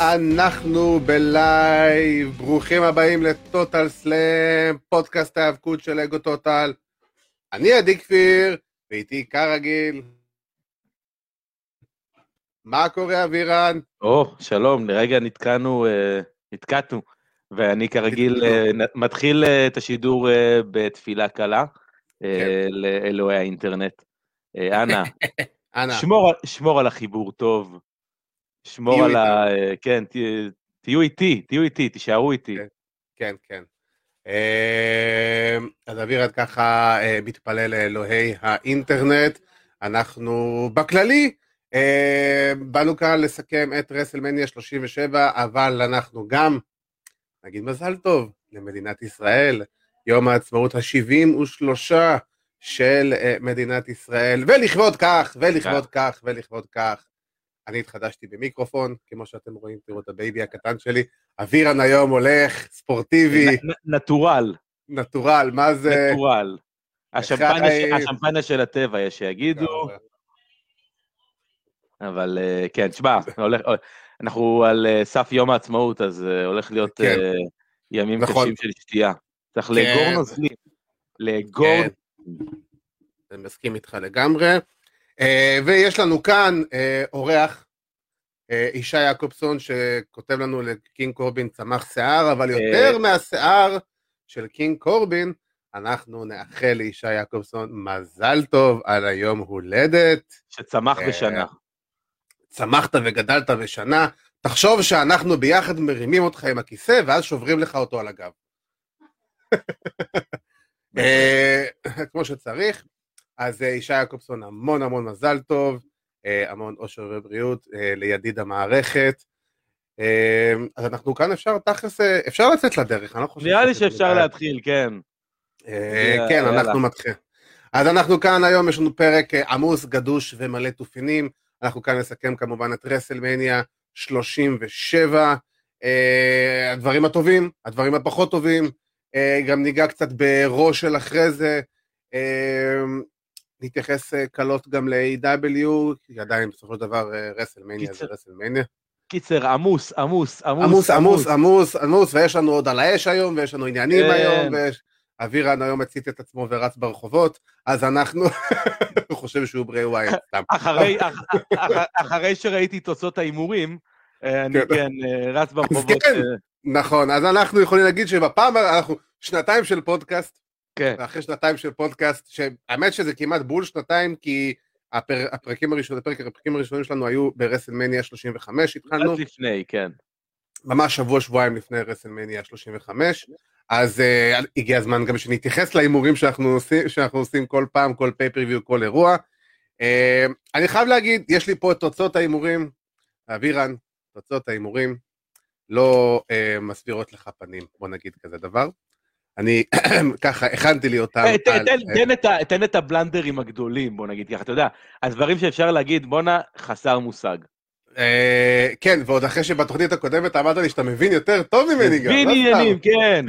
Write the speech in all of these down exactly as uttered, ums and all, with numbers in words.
אנחנו בלייב, ברוכים הבאים לטוטל סלאם, פודקאסט ההיאבקות של אגו טוטל. אני עדי כפיר, ואיתי כרגיל. מה קורה אבירן? או, שלום, לרגע נתקענו, נתקענו, ואני כרגיל מתחיל את השידור בתפילה קלה לאלוהי האינטרנט. אנא, שמור על החיבור טוב. שמור על ה... כן, תהיו איתי, תהיו איתי, תישארו איתי. כן, כן. אז אבירת ככה מתפלל לאלוהי האינטרנט. אנחנו בכללי, באנו כאן לסכם את רסלמניה שלושים ושבע, אבל אנחנו גם, נגיד מזל טוב למדינת ישראל, יום העצמאות ה-שבעים ושלוש של מדינת ישראל, ולכבוד כך, ולכבוד כך, ולכבוד כך. אני התחדשתי במיקרופון, כמו שאתם רואים, תראו את הבייבי הקטן שלי, אבירן היום הולך, ספורטיבי. נטורל. נטורל, מה זה? נטורל. השמפניה של הטבע, יש שיגידו. אבל כן, תשמע, אנחנו על סף יום העצמאות, אז הולך להיות ימים קשים של שתייה. צריך לאגור נוזלים. לאגור. אני מסכים איתך לגמרי. ויש לנו כאן אורח, אישה יעקובסון, שכותב לנו לקינג קורבין צמח שיער, אבל יותר מהשיער של קינג קורבין, אנחנו נאחל לאישה יעקובסון מזל טוב על היום הולדת. שצמח בשנה. צמחת וגדלת בשנה, תחשוב שאנחנו ביחד מרימים אותך עם הכיסא, ואז שוברים לך אותו על הגב. כמו שצריך. אז אישה יעקובסון, המון המון מזל טוב, המון אושר ובריאות לידיד המערכת. אז אנחנו כאן אפשר, תכלס, אפשר לצאת לדרך, אני לא חושב... נראה לי שאפשר להתחיל, כן. כן, אנחנו מתחיל. אז אנחנו כאן היום, יש לנו פרק עמוס, גדוש ומלא תופינים, אנחנו כאן נסכם כמובן את רסלמניה שלושים ושבע, הדברים הטובים, הדברים הפחות טובים, גם ניגע קצת בראש של אחרי זה, נתייחס קלות גם ל-איי דאבליו, כי עדיין בסופו של דבר רסלמניה זה רסלמניה. קיצר, עמוס, עמוס, עמוס, עמוס, עמוס, עמוס, ויש לנו עוד על האש היום, ויש לנו עניינים היום, ואבירן היום הצית את עצמו ורץ ברחובות, אז אנחנו חושב שהוא ברי וואי. אחרי שראיתי תוצאות האימורים, אני כן רץ ברחובות. נכון, אז אנחנו יכולים להגיד שבפעם, אנחנו שנתיים של פודקאסט, ואחרי שנתיים של פודקאסט, שהאמת שזה כמעט בול שנתיים, כי הפרקים הראשונים שלנו היו ברסלמניה שלושים וחמש, התחלנו. עד לפני, כן. ממש שבוע, שבועיים לפני רסלמניה שלושים וחמש, אז הגיע הזמן גם שנתייחס להימורים שאנחנו עושים כל פעם, כל פייפריוויו, כל אירוע. אני חייב להגיד, יש לי פה את תוצאות ההימורים, אבירן, תוצאות ההימורים, לא מסבירות לך פנים, בוא נגיד כזה דבר. אני ככה הכנתי לי אותם. תן את הבלנדרים הגדולים, בוא נגיד ככה, אתה יודע, הדברים שאפשר להגיד, בונה, חסר מושג. כן, ועוד אחרי שבתוכנית הקודמת אמרת לי שאתה מבין יותר טוב ממני גם. מבין עניינים, כן.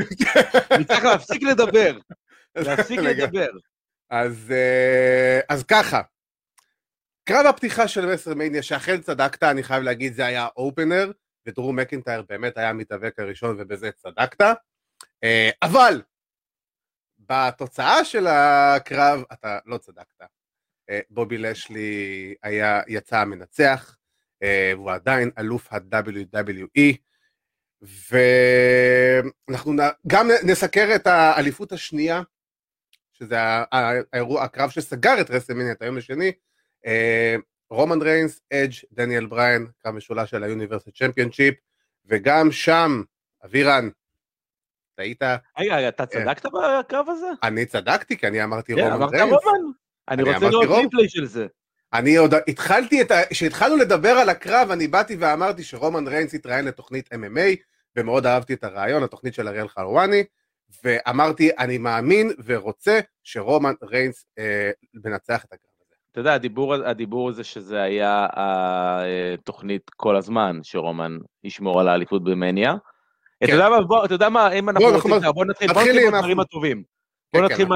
צריך להפסיק לדבר. להפסיק לדבר. אז ככה, קרב הפתיחה של רסלמניה, שאכן צדקת, אני חייב להגיד, זה היה אופנר, ודרו מקינטייר באמת היה המתאבק הראשון, ובזה צדקת. אבל בתוצאה של הקרב אתה לא צדקת, בובי לשלי היה יצא מנצח, והוא עדיין אלוף ה-דאבליו דאבליו אי, ואנחנו גם נסקר את האליפות השנייה, שזה האירוע, הקרב שסגר את רסלמניה את היום השני, רומן ריינס, אג' דניאל בריין, קרב משולש של ה-Universal Championship, וגם שם, אבירן, אתה היית... רגע, אתה צדקת בקרב הזה? אני צדקתי, כי אני אמרתי רומן ריינס. אני רוצה לראות ריפליי של זה. אני עוד התחלתי, כשהתחלנו לדבר על הקרב, אני באתי ואמרתי שרומן ריינס התראיין לתוכנית אם אם איי, ומאוד אהבתי את הרעיון, התוכנית של אריאל חלואני, ואמרתי, אני מאמין ורוצה שרומן ריינס מנצח את הקרב הזה. אתה יודע, הדיבור הזה שזה היה התוכנית כל הזמן, שרומן ישמור על האליפות במניה, אתה יודע מה, אם אנחנו רוצים, בוא נתחיל מהדברים הטובים, בוא נתחיל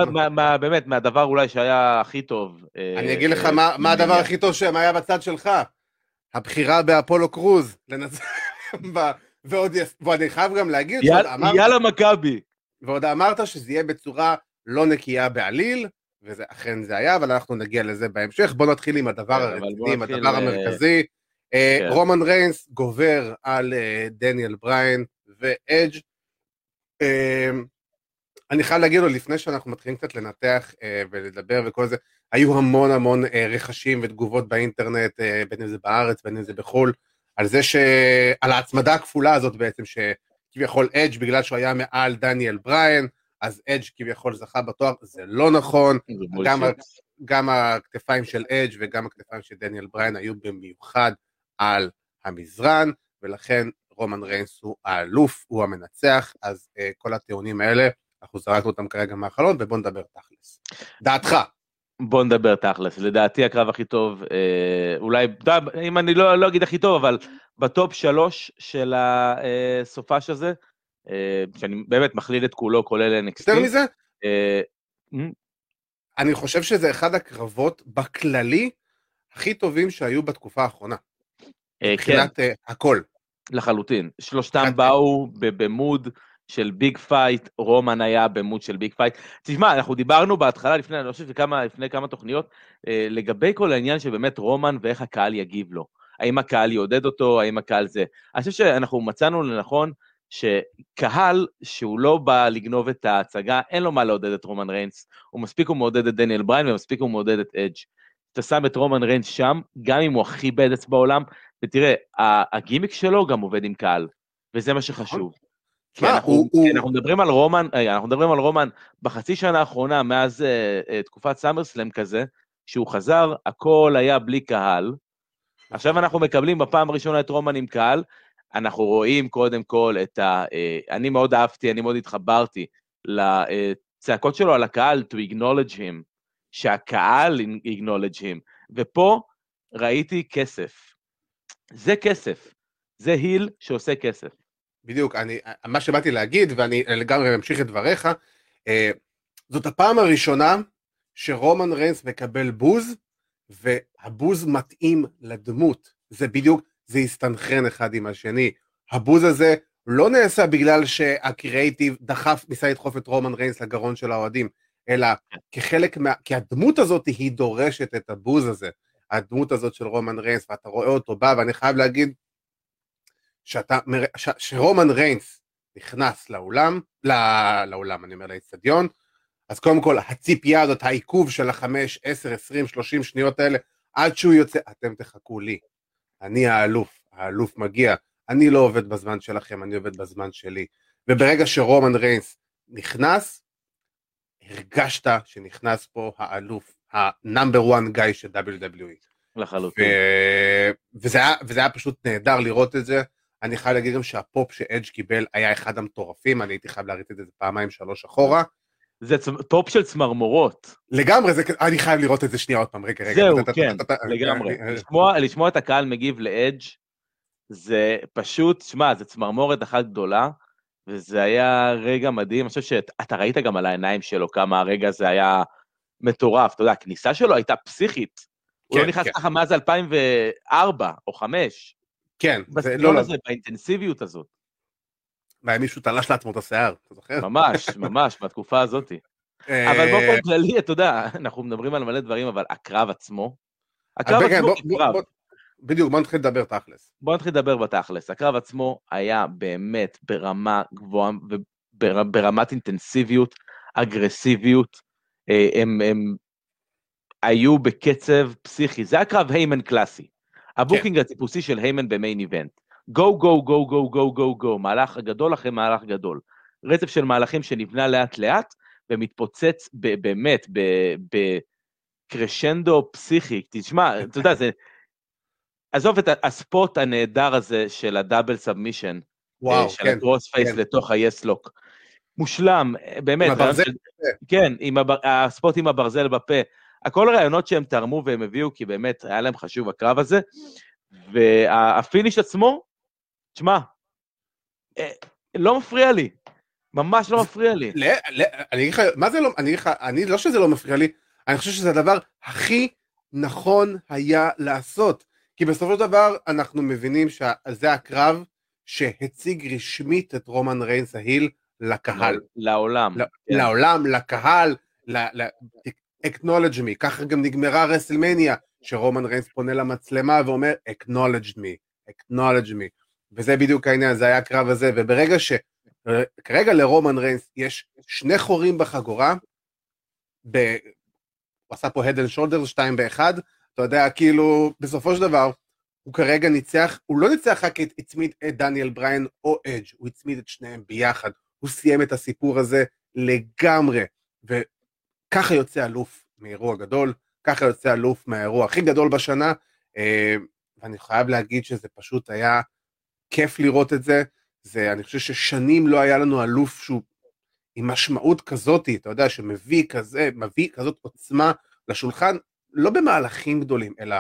באמת מהדבר אולי שהיה הכי טוב. אני אגיד לך מה הדבר הכי טוב שהיה בצד שלך, הבחירה באפולו קרוז, לנצח, ועוד אני חייב גם להגיד, יאללה מכבי. ועוד אמרת שזה יהיה בצורה לא נקייה בעליל, ואכן זה היה, אבל אנחנו נגיע לזה בהמשך. בוא נתחיל עם הדבר הרציני, עם הדבר המרכזי. רומן ריינס גובר על דניאל בריין ואדג'. אני חייב להגיד לו, לפני שאנחנו מתחילים קצת לנתח ולדבר וכל זה, היו המון המון רכשים ותגובות באינטרנט, בין אם זה בארץ, בין אם זה בחול, על זה ש... על ההצמדה הכפולה הזאת בעצם, שכביכול אדג' בגלל שהוא היה מעל דניאל בריין, אז אדג' כביכול זכה בתואר, זה לא נכון, גם, גם הכתפיים של אדג' וגם הכתפיים של דניאל בריין היו במיוחד על המזרן, ולכן רומן ריינס הוא האלוף, הוא המנצח, אז uh, כל הטיעונים האלה, אנחנו זרקנו אותם כרגע מהחלון, ובוא נדבר תכלס. דעתך. בוא נדבר תכלס, לדעתי הקרב הכי טוב, אה, אולי, אם אני לא, לא אגיד הכי טוב, אבל בטופ שלוש של הסופש הזה, אה, שאני באמת מכליל את כולו, כולל אן אקס טי. יותר מזה? אה, אני חושב שזה אחד הקרבות בכללי הכי טובים שהיו בתקופה האחרונה. אה, מבחינת כן. הכל. לחלוטין. שלושתם באו במוד של ביג פייט, רומן היה במוד של ביג פייט. תשמע, אנחנו דיברנו בהתחלה, לפני, אני חושב כמה, לפני כמה תוכניות, אה, לגבי כל העניין שבאמת רומן ואיך הקהל יגיב לו. האם הקהל יעודד אותו, האם הקהל זה. אני חושב שאנחנו מצאנו לנכון שקהל שהוא לא בא לגנוב את ההצגה, אין לו מה לעודד את רומן ריינס. הוא מספיק הוא מעודד את דניאל בריין, ומספיק הוא מעודד את אדג'. אתה שם את רומן ריינס שם, גם אם הוא הכי בדץ בעולם, ותראה, הגימיק שלו גם עובד עם קהל, וזה מה שחשוב. אנחנו מדברים על רומן, אנחנו מדברים על רומן בחצי שנה האחרונה, מאז תקופת סאמרסלאם כזה, שהוא חזר, הכל היה בלי קהל, עכשיו אנחנו מקבלים בפעם הראשונה את רומן עם קהל, אנחנו רואים קודם כל את ה... אני מאוד אהבתי, אני מאוד התחברתי לצעקות שלו על הקהל, to acknowledge him, שהקהל acknowledge him, ופה ראיתי כסף, זה כסף, זה היל שעושה כסף. בדיוק, אני, מה שבאתי להגיד, ואני לגמרי ממשיך את דבריך, אה, זאת הפעם הראשונה שרומן ריינס מקבל בוז, והבוז מתאים לדמות. זה בדיוק, זה הסתנכרן אחד עם השני. הבוז הזה לא נעשה בגלל שהקריאיטיב דחף, ניסה לדחוף את רומן ריינס לגרון של האוהדים, אלא כחלק מה, כי הדמות הזאת היא דורשת את הבוז הזה. הדמות הזאת של רומן ריינס, ואתה רואה אותו בא, ואני חייב להגיד, שאתה, ש, שרומן ריינס נכנס לאולם, לא, לאולם, אני אומר לאצטדיון, אז קודם כל, הציפייה הזאת, העיכוב של החמש, עשר, עשרים, שלושים שניות האלה, עד שהוא יוצא, אתם תחכו לי, אני האלוף, האלוף מגיע, אני לא עובד בזמן שלכם, אני עובד בזמן שלי, וברגע שרומן ריינס נכנס, הרגשת שנכנס פה האלוף, הנאמבר וואן גאי של דאבליו דאבליו אי. לחלוטין. ו... וזה, היה, וזה היה פשוט נהדר לראות את זה, אני חייב להגיד גם שהפופ שאדג' קיבל היה אחד המטורפים, אני הייתי חייב להריץ את זה פעמיים שלוש אחורה. זה צ... פופ של צמרמורות. לגמרי, זה... אני חייב לראות את זה שנייה עוד פעם, רגע, רגע. זהו, כן, לגמרי. לשמוע את הקהל מגיב לאדג' זה פשוט, שמע, זה צמרמורת אחת גדולה, וזה היה רגע מדהים, אני חושב שאתה ראית גם על העיניים שלו כמה הרגע זה היה מטורף, אתה יודע, הכניסה שלו הייתה פסיכית, הוא לא נכנס ככה מאז אלפיים וארבע או חמש. כן, זה לא... באינטנסיביות הזאת. מישהו תלש לעצמו את השיער, אתה זוכר? ממש, ממש, בתקופה הזאת. אבל באופן כללי, אתה יודע, אנחנו מדברים על מלא דברים, אבל הקרב עצמו, הקרב עצמו כקרב. בדיוק, בוא נתחיל לדבר תכלס. בוא נתחיל לדבר בתכלס. הקרב עצמו היה באמת ברמה גבוהה, ברמת אינטנסיביות, אגרסיביות, הם... היו בקצב פסיכי, זה הקרב היימן קלאסי, הבוקינג הטיפוסי של היימן במיין איבנט, גו גו גו גו גו גו גו, מהלך גדול אחרי מהלך גדול, רצף של מהלכים שנבנה לאט לאט, ומתפוצץ באמת, בקרשנדו פסיכי, תשמע, אתה יודע, עזוב את הספוט הנהדר הזה, של הדאבל סאבמישן, של הקרוס פייס לתוך היסלוק, מושלם, באמת, כן, הספוט עם הברזל בפה, הכל הרעיונות שהם תרמו והם הביאו, כי באמת היה להם חשוב הקרב הזה, והפיניש עצמו, תשמע, לא מפריע לי, ממש לא מפריע לי. אני אגיד לך, מה זה לא, אני לא שזה לא מפריע לי, אני חושב שזה הדבר הכי נכון היה לעשות, כי בסופו של דבר אנחנו מבינים שזה הקרב שהציג רשמית את רומן ריינס ההיל לקהל. לעולם. לעולם, לקהל, acknowledge me. ככה גם נגמרה רסלמניה, שרומן ריינס פונה למצלמה ואומר, acknowledge me, acknowledge me. וזה בדיוק העניין, זה היה הקרב הזה, וברגע ש... כרגע לרומן ריינס יש שני חורים בחגורה, ב... הוא עשה פה head and shoulder, שתיים באחד, אתה יודע, כאילו, בסופו של דבר, הוא כרגע ניצח, הוא לא ניצח רק את הצמיד את דניאל בריין או אג', הוא הצמיד את שניהם ביחד, הוא סיים את הסיפור הזה לגמרי, וככה יוצא אלוף מאירוע גדול, ככה יוצא אלוף מהאירוע הכי גדול בשנה, ואני חייב להגיד שזה פשוט היה כיף לראות את זה, זה, אני חושב ששנים לא היה לנו אלוף שהוא עם משמעות כזאת, אתה יודע, שמביא כזה, מביא כזאת עוצמה לשולחן, לא במהלכים גדולים, אלא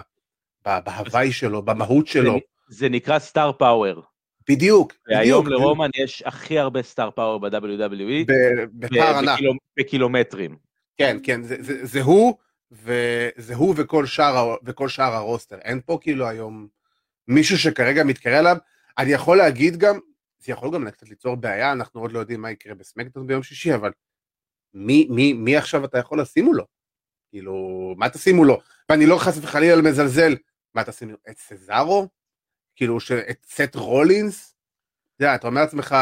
בהוואי שלו, במהות שלו. זה נקרא סטאר פאוור. בדיוק. והיום לרומן יש הכי הרבה סטאר פאוור ב-דאבליו דאבליו אי. בפער ענק. בקילומטרים. כן, כן, זה הוא, וזה הוא וכל שאר הרוסטר. אין פה כאילו היום מישהו שכרגע מתקרא אליו. אני יכול להגיד גם, זה יכול גם קצת ליצור בעיה, אנחנו עוד לא יודעים מה יקרה בסמקדאון ביום שישי, אבל מי עכשיו אתה יכול לשימו לו? כאילו, מה תשימו לו? ואני לא חס וחלילה למזלזל, מה תשימו לו? את סזארו? כאילו, את סט רולינס? זה היה, אתה אומר לעצמך,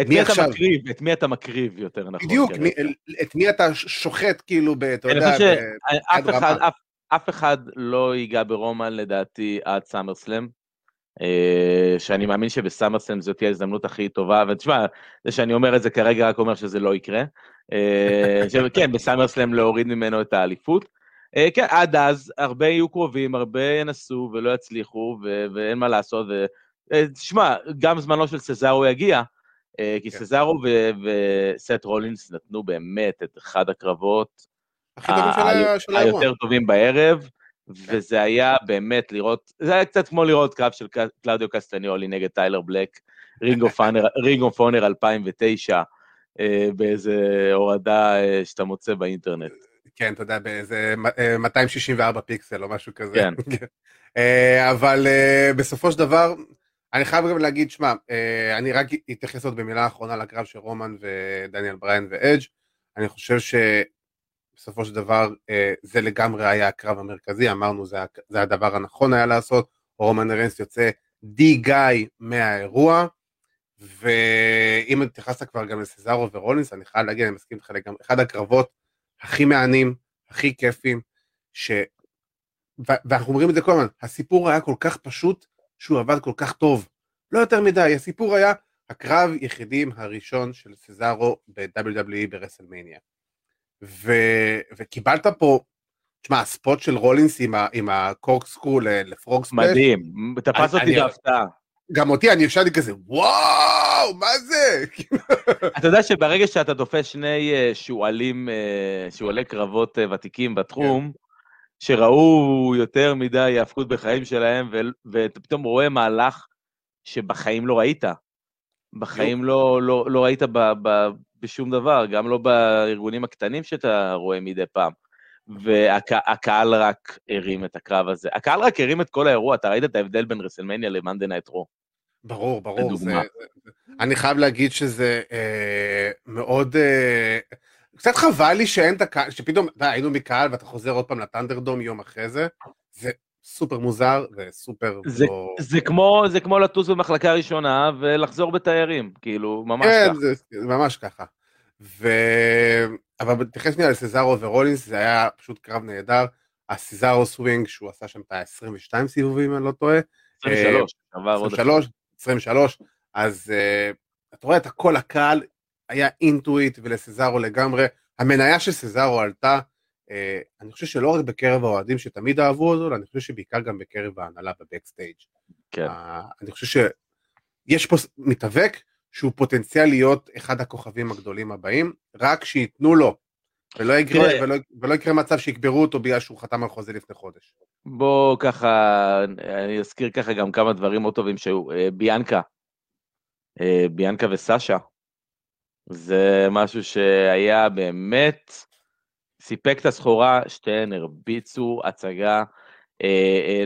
את מי אתה מקריב, את מי אתה מקריב יותר נכון. בדיוק, את מי אתה שוחט, כאילו, אתה יודע, עד רמה. אף אחד לא ייגע ברומן, לדעתי, עד סאמרסלאם, שאני מאמין שבסאמרסלאם זאת תהיה ההזדמנות הכי טובה, ותשמע, זה שאני אומר את זה כרגע, רק אומר שזה לא יקרה, כן, בסאמרסלאם להוריד ממנו את האליפות, כן, עד אז הרבה יהיו קרובים, הרבה ינסו ולא יצליחו, ואין מה לעשות, תשמע, גם זמנו של סזארו יגיע, כי סזארו וסט רולינס נתנו באמת את אחד הקרבות היותר טובים בערב, וזה היה באמת לראות, זה היה קצת כמו לראות קרב של קלאודיו קסטניולי נגד טיילר בלק, רינג אוף אונר אלפיים ותשע, באיזה הורדה שאתה מוצא באינטרנט. כן, אתה יודע, באיזה מאתיים שישים וארבע פיקסל או משהו כזה. כן. אבל בסופו של דבר, אני חייב גם להגיד, שמע, אני רק אתייחס עוד במילה האחרונה לקרב של רומן ודניאל בריין ואג'. אני חושב שבסופו של דבר, זה לגמרי היה הקרב המרכזי, אמרנו, זה הדבר הנכון היה לעשות, רומן ריינס יוצא די גיא מהאירוע, ואם התייחסת כבר גם לסזארו ורולינס, אני חייב להגיד, אני מסכים לך לגמרי, אחד הקרבות הכי מענים, הכי כיפים, ש... ו... ואנחנו אומרים את זה כל הזמן, הסיפור היה כל כך פשוט, שהוא עבד כל כך טוב, לא יותר מדי, הסיפור היה הקרב יחידים הראשון של סזארו ב-דאבליו דאבליו אי ברסלמניה, ו... וקיבלת פה, תשמע, הספוט של רולינס עם, ה... עם הקורקסקרו לפרוג ספלש, מדהים, תפס אותי דווקא, גם אותי, אני אפשרתי כזה, וואו, מה זה? אתה יודע שברגע שאתה דופה שני שואלים, שואלי קרבות ותיקים בתחום, שראו יותר מדי יהפכות בחיים שלהם, ואתה פתאום רואה מהלך שבחיים לא ראית. בחיים לא ראית בשום דבר, גם לא בארגונים הקטנים שאתה רואה מדי פעם. והקהל רק הרים את הקרב הזה. הקהל רק הרים את כל האירוע, אתה ראית את ההבדל בין רסלמניה למאנדיי נייט רו. ברור, ברור. זה, אני חייב להגיד שזה אה, מאוד, אה, קצת חבל לי שאין את הקהל, שפתאום, די, היינו מקהל ואתה חוזר עוד פעם לטנדרדום יום אחרי זה, זה סופר מוזר וסופר... זה, בו... זה, כמו, זה כמו לטוס במחלקה הראשונה ולחזור בתיירים, כאילו, ממש כן, ככה. זה, ממש ככה. ו... אבל תכף נראה לסזארו ורולינס, זה היה פשוט קרב נהדר, הסזארו סווינג שהוא עשה שם את ה-עשרים ושתיים סיבובים, אני לא טועה. עשרים ושלוש, עשרים ושלוש, עשרים ושלוש, אז אתה רואה את הכל הקהל, היה אינטואיט ולסזארו לגמרי, המניה של סזארו עלתה, אני חושב שלא רק בקרב האוהדים שתמיד אהבו אותו, אני חושב שבעיקר גם בקרב ההנהלה בבקסטייג'. אני חושב שיש פה מתאבק, שהוא פוטנציאל להיות אחד הכוכבים הגדולים הבאים, רק שיתנו לו, ולא יקרה, ולא, ולא יקרה מצב שיקברו אותו בגלל שהוא חתם על חוזה לפני חודש. בוא ככה, אני אזכיר ככה גם כמה דברים מאוד טובים שהיו, ביאנקה, ביאנקה וסשה, זה משהו שהיה באמת, סיפק את הסחורה, שתיהן הרביצו הצגה,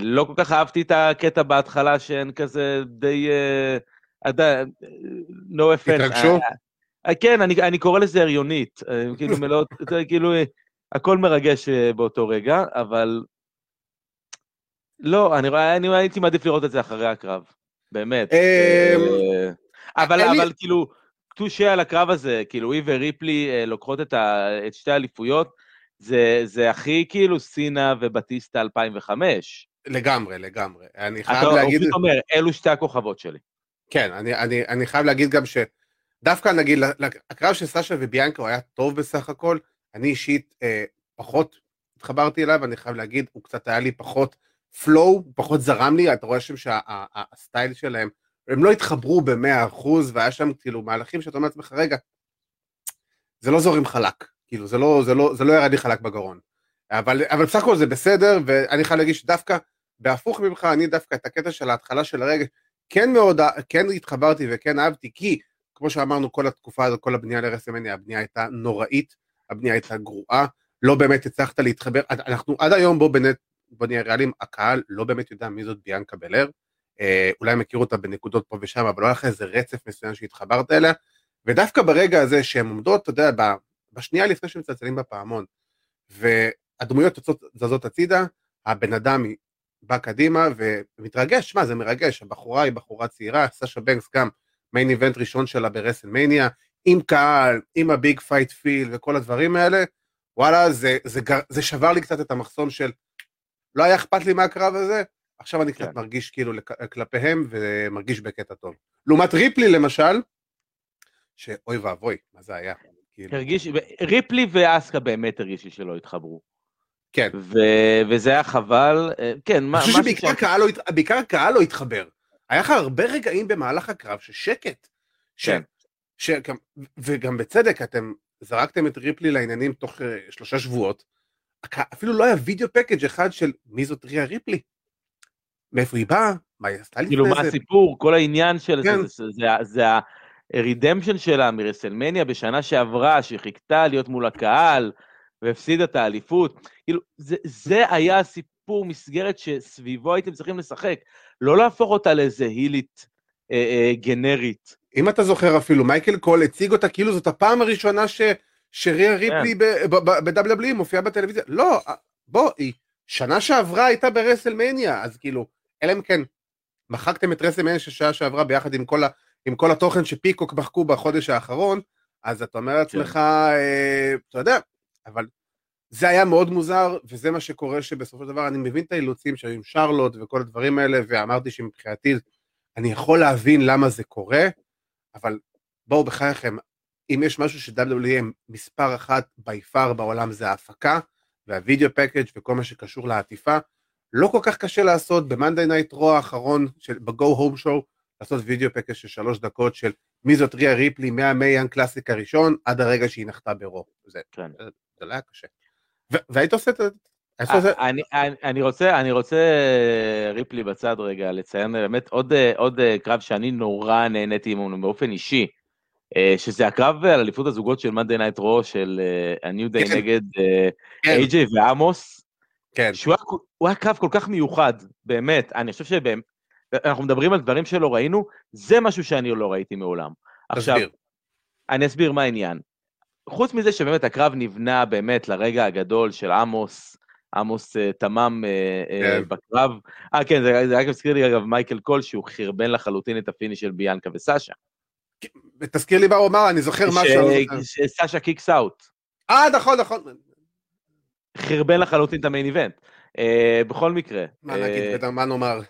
לא כל כך אהבתי את הקטע בהתחלה שאין כזה די, no offense. התרגשו? כן, אני קורא לזה הריונית, כאילו הכל מרגש באותו רגע, אבל לא, אני הייתי מעדיף לראות את זה אחרי הקרב, באמת. אבל כאילו, תושה על הקרב הזה, כאילו, היא וריפלי לוקחות את שתי האליפויות, זה, זה הכי כאילו סינה ובטיסטה אלפיים וחמש. לגמרי, לגמרי. אני חייב אתה להגיד... אתה אומר, אלו שתי הכוכבות שלי. כן, אני, אני, אני חייב להגיד גם שדווקא נגיד, הקרב של סשה וביאנקה הוא היה טוב בסך הכל, אני אישית אה, פחות התחברתי אליו, אני חייב להגיד, הוא קצת היה לי פחות פלואו, פחות זרם לי, אתה רואה שם שהסטייל שה, שלהם, הם לא התחברו ב-מאה אחוז, והיה שם כאילו מהלכים שאתה אומר לעצמך, רגע, זה לא זורם חלק. כאילו, זה לא, זה לא, זה לא ירד לי חלק בגרון. אבל, אבל בסך הכל זה בסדר, ואני חייב להגיד שדווקא, בהפוך ממך, אני דווקא את הקטע של ההתחלה של הרגע, כן מאוד, כן התחברתי וכן אהבתי, כי, כמו שאמרנו, כל התקופה הזאת, כל הבנייה לרסלמניה, הבנייה הייתה נוראית, הבנייה הייתה גרועה, לא באמת הצלחת להתחבר, אנחנו עד היום בו בנט, בו נהיה ריאלים, הקהל לא באמת יודע מי זאת ביאנקה בלר, אולי מכירו אותה בנקודות פה ושם, אבל לא היה לך איזה רצף מסוים שהתחברת אליה, ודווקא ברגע הזה שהן עומדות, אתה יודע, בשנייה לפני שמצלצלים בפעמון, והדמויות זזות הצידה, הבן אדם בא קדימה, ומתרגש, מה זה מרגש, הבחורה היא בחורה צעירה, סשה בנקס גם מיין איבנט ראשון שלה ברסלמניה, עם קהל, עם הביג פייט פיל, וכל הדברים האלה, וואלה, זה, זה, זה שבר לי קצת את המחסום של, לא היה אכפת לי מהקרב הזה, עכשיו אני קצת כן. מרגיש כאילו כלפיהם, ומרגיש בקטע טוב. לעומת ריפלי למשל, שאוי ואבוי, מה זה היה? הרגיש, ריפלי ואסקה באמת הרגישי שלא התחברו. כן. וזה היה חבל, כן. אני חושב שבעיקר הקהל לא התחבר. היה לך הרבה רגעים במהלך הקרב ששקט. וגם בצדק, אתם זרקתם את ריפלי לעניינים תוך שלושה שבועות. אפילו לא היה וידאו פקאג' אחד של מי זאת ריה ריפלי. מאיפה היא באה? מה היא עשתה לי? כאילו מה הסיפור, כל העניין של זה ה... רידמפשן שלה מרסלמניה בשנה שעברה, שחיכתה להיות מול הקהל, והפסידה את האליפות, כאילו, זה, זה היה סיפור מסגרת שסביבו הייתם צריכים לשחק, לא להפוך אותה לאיזה הילית אה, אה, גנרית. אם אתה זוכר אפילו, מייקל קול הציג אותה, כאילו זאת הפעם הראשונה ש, שריה ריפלי ב-דאבליו דאבליו אי מופיעה בטלוויזיה, לא, בוא, היא שנה שעברה הייתה ברסלמניה, אז כאילו, אלא אם כן, מחקתם את רסלמניה ששעה שעברה ביחד עם כל ה... עם כל התוכן שפיקוק בחקו בחודש האחרון, אז אתה אומר לעצמך, אתה יודע, אבל זה היה מאוד מוזר, וזה מה שקורה שבסופו של דבר, אני מבין את האילוצים שהיו עם שרלוט וכל הדברים האלה, ואמרתי שמבחינתי, אני יכול להבין למה זה קורה, אבל בואו בחייכם, אם יש משהו ש-דאבליו דאבליו אי מספר אחת ביפר בעולם, זה ההפקה, והווידאו פקאג' וכל מה שקשור לעטיפה, לא כל כך קשה לעשות, במנדי נייט רו האחרון, בגו הום שואו, לעשות וידאו פקאג' של שלוש דקות של מי זאת ריה ריפלי מהמיין קלאסיק הראשון, עד הרגע שהיא נחתה ברוב. זה לא היה קשה. והיית עושה את... אני רוצה ריפלי בצד רגע לציין, באמת עוד קרב שאני נורא נהניתי באופן אישי, שזה הקרב על אליפות הזוגות של מאנדיי נייט רו, של הניו דיי נגד איי-ג'יי ועמוס, שהוא היה קרב כל כך מיוחד, באמת, אני חושב שבאמת, אנחנו מדברים על דברים שלא ראינו, זה משהו שאני לא ראיתי מעולם. עכשיו, אני אסביר מה העניין. חוץ מזה שבאמת הקרב נבנה באמת לרגע הגדול של עמוס, עמוס תמם בקרב. אה, כן, זה רק מזכיר לי אגב מייקל קול, שהוא חרבן לחלוטין את הפיניש של ביאנקה וסשה. תזכיר לי מה הוא אמר, אני זוכר משהו. שסשה קיקס אאוט. אה, נכון, נכון. חרבן לחלוטין את המיין איבנט. בכל מקרה. מה נגיד, בטח, מה נאמר?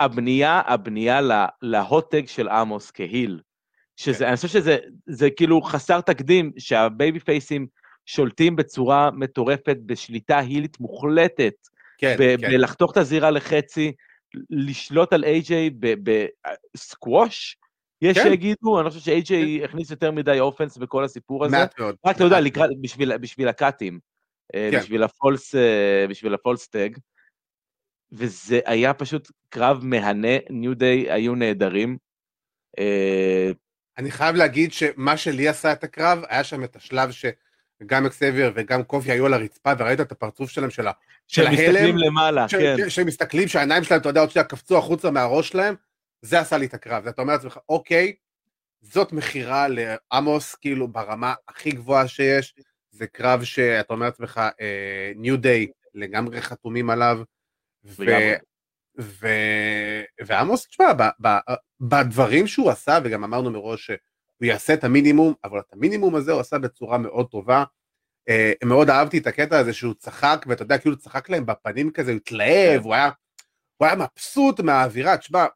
הבנייה, הבנייה להוטג של עמוס כהיל, שזה, אני חושב שזה, זה כאילו חסר תקדים, שהבייבי פייסים שולטים בצורה מטורפת, בשליטה הילית מוחלטת, בלחתוך את הזירה לחצי, לשלוט על איי-ג'יי בסקווש, יש שיגידו, אני חושב שאיי-ג'יי הכניס יותר מדי אופנס בכל הסיפור הזה, רק אתה יודע, בשביל הקאטים, בשביל הפולס טג, וזה היה פשוט קרב מהנה, ניו דיי היו נהדרים. אני חייב להגיד שמה שלי עשה את הקרב, היה שם את השלב גם אקסבייר וגם קובי היו על הרצפה, וראית את הפרצוף שלהם, של ההלם, שמסתכלים, שהעיניים שלהם, אתה יודע, עוד שנייה, קפצו החוצה מהראש שלהם, זה עשה לי את הקרב, אתה אומר לעצמך, אוקיי, זאת מחירה לאמוס, כאילו ברמה הכי גבוהה שיש, זה קרב שאתה אומר לעצמך, ניו דיי, לגמרי חתומים עליו, ואמוס, תשמע, בדברים שהוא עשה, וגם אמרנו מראש, הוא יעשה את המינימום, אבל את המינימום הזה הוא עשה בצורה מאוד טובה, מאוד אהבתי את הקטע הזה שהוא צחק, ואתה יודע, כאילו צחק להם בפנים כזה, הוא התלהב, הוא היה מבסוט מהאווירה, תשמע,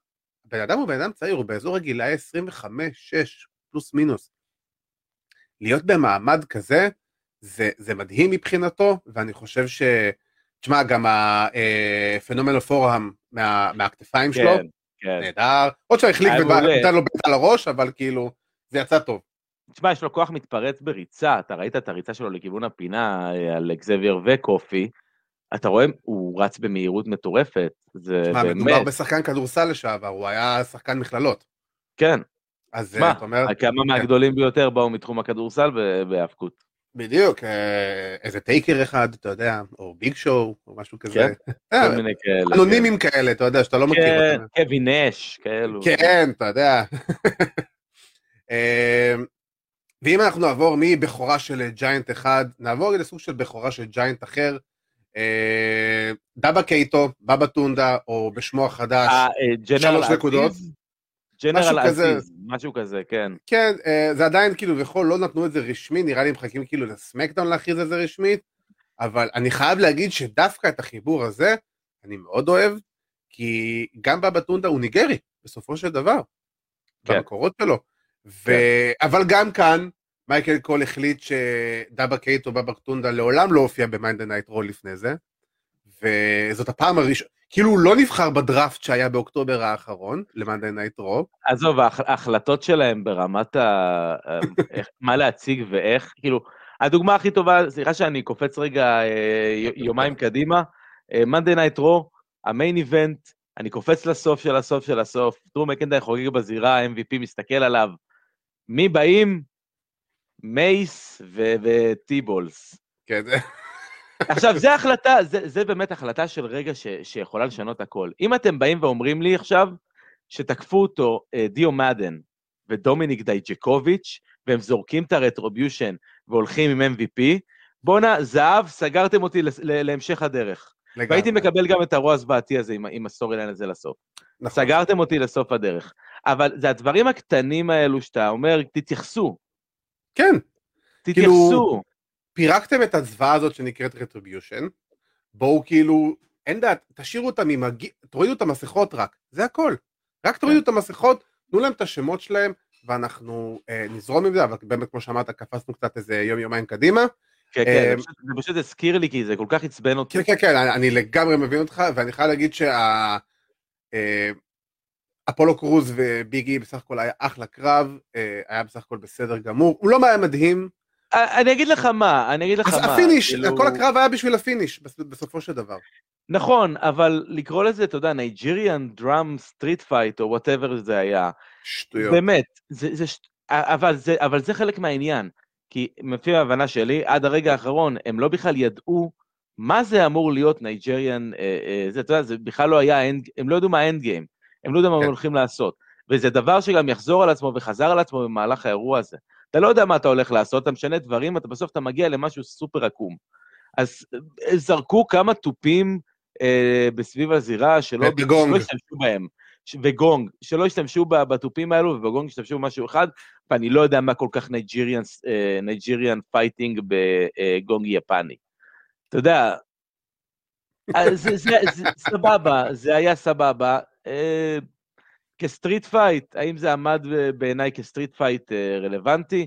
בן אדם הוא בן אדם צעיר, הוא באזור הגילאי עשרים וחמש שש, פלוס מינוס, להיות במעמד כזה, זה מדהים מבחינתו, ואני חושב ש... תשמע, גם הפנומן הפורם מהכתפיים שלו, נהדר, עוד שהחליק ונתן לו בית על הראש, אבל כאילו, זה יצא טוב. תשמע, יש לו כוח מתפרץ בריצה, אתה ראית את הריצה שלו לכיוון הפינה, על אקזבייר וקופי, אתה רואה, הוא רץ במהירות מטורפת, זה באמת. תשמע, מדובר בשחקן כדורסל לשעבר, הוא היה שחקן מכללות. כן. אז זאת אומרת... כמה מהגדולים ביותר באו מתחום הכדורסל והאבקות. בדיוק, איזה טייקר אחד, אתה יודע, או ביג שואו, או משהו כזה. כן, כל מיני כאלה. אנונימים כאלה, אתה יודע, שאתה לא מכיר אותם. כן, קווי נש, כאלו. כן, אתה יודע. ואם אנחנו נעבור מבכורה של ג'יינט אחד, נעבור לסוג של בכורה של ג'יינט אחר, דאבה קייטו, בבא טונדה, או בשמו החדש, שלוש נקודות. ג'נרל עזיז, משהו כזה, כן. כן, זה עדיין כאילו, וכל לא נתנו את זה רשמי, נראה לי מחכים כאילו לסמקדאון להכריז את זה רשמית, אבל אני חייב להגיד שדווקא את החיבור הזה, אני מאוד אוהב, כי גם בבא טונדה הוא ניגרי, בסופו של דבר, במקורות שלו, אבל גם כאן, מייקל קול החליט שדאבה קייטו בבא טונדה לעולם לא הופיע במיינד נייט רול לפני זה, וזאת הפעם הראשונה, כאילו הוא לא נבחר בדראפט שהיה באוקטובר האחרון, למאנדיי נייט רו. עזוב, ההחלטות שלהם ברמת ה... מה להציג ואיך, כאילו, הדוגמה הכי טובה, סליחה שאני קופץ רגע יומיים קדימה, מאנדיי נייט רו, המיין איבנט, אני קופץ לסוף של הסוף של הסוף, דרום מקנטייר חוגג בזירה, M V P מסתכל עליו, מי באים? מייס וטיבולס. כן, זה... עכשיו, זה החלטה, זה, זה באמת החלטה של רגע ש, שיכולה לשנות הכל. אם אתם באים ואומרים לי עכשיו, שתקפו אותו דיו מדן ודומיניק דייג'קוביץ', והם זורקים את הרטרוביושן והולכים עם M V P, בונה, זהב, סגרתם אותי להמשך הדרך. לגמרי. והייתי מקבל גם את הרוע הזוועתי הזה, עם, עם הסטורי ליין הזה לסוף. נכון. סגרתם אותי לסוף הדרך. אבל זה הדברים הקטנים האלו שאתה אומר, תתייחסו. כן. תתייחסו. כאילו... פירקתם את הזוועה הזאת שנקראת רטריביושן, בואו כאילו, אין דעת, תשאירו אותם, תורידו את המסכות רק, זה הכל, רק תורידו את המסכות, תנו להם את השמות שלהם, ואנחנו אה, נזרום עם זה, אבל באמת כמו שאמרת, קפסנו קצת איזה יום יומיים קדימה. כן, כן, זה פשוט הזכיר לי, כי זה כל כך עצבן אותי. כן, כן, כן, אני, אני לגמרי מבין אותך, ואני חייב להגיד שה... אה, אפולו קרוז וביגי בסך הכל היה אחלה קרב, אה, היה בסך הכל בסדר גמור, הוא לא היה מדהים, אני אגיד לך מה, אני אגיד לך מה. אז הפיניש, כל הקרב היה בשביל הפיניש, בסופו של דבר. נכון, אבל לקרוא לזה, אתה יודע, נייג'יריאן דראם סטריט פייט, או וואטאבר זה היה. שטויות. באמת, אבל זה חלק מהעניין, כי מפי ההבנה שלי, עד הרגע האחרון, הם לא בכלל ידעו מה זה אמור להיות נייג'יריאן, אתה יודע, זה בכלל לא היה, הם לא ידעו מה האנד גיים, הם לא יודעים מה הם הולכים לעשות, וזה דבר שגם יחזור על עצמו וחזר על עצמו במהלך האירוע הזה. אתה לא יודע מה אתה הולך לעשות, אתה משנה דברים, אתה בסוף אתה מגיע למשהו סופר עקום. אז זרקו כמה טופים אה, בסביב הזירה, שלא, שלא השתמשו בהם, ש, וגונג, שלא השתמשו בטופים האלו, ובגונג השתמשו במשהו אחד, ואני לא יודע מה כל כך נייג'יריאן, אה, נייג'יריאן פייטינג בגונג יפני. אתה יודע, זה, זה, זה סבבה, זה היה סבבה, אה, כסטריט פייט, האם זה עמד בעיניי כסטריט פייט רלוונטי?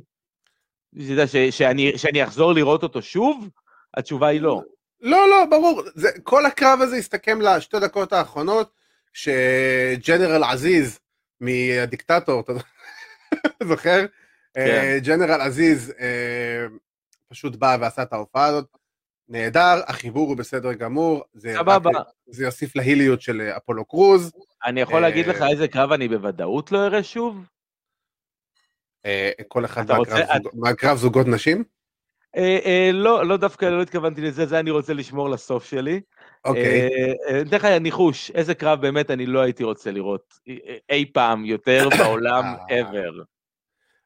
זה יודע שאני אחזור לראות אותו שוב? התשובה היא לא. לא, לא, ברור. כל הקרב הזה הסתכם לשתי דקות האחרונות, שג'נרל עזיז מהדיקטטור, אתה זוכר? ג'נרל עזיז פשוט בא ועשה את ההופעה הזאת. נהדר, החיבור הוא בסדר גמור, זה יוסיף להיליות של אפולו קרוז. אני יכול להגיד לך איזה קרב אני בוודאות לא אראה שוב? כל אחד מהקרב זוגות נשים? לא, לא דווקא, לא התכוונתי לזה, זה אני רוצה לשמור לסוף שלי. אוקיי. דרך כלל, ניחוש, איזה קרב באמת אני לא הייתי רוצה לראות אי פעם יותר בעולם ever.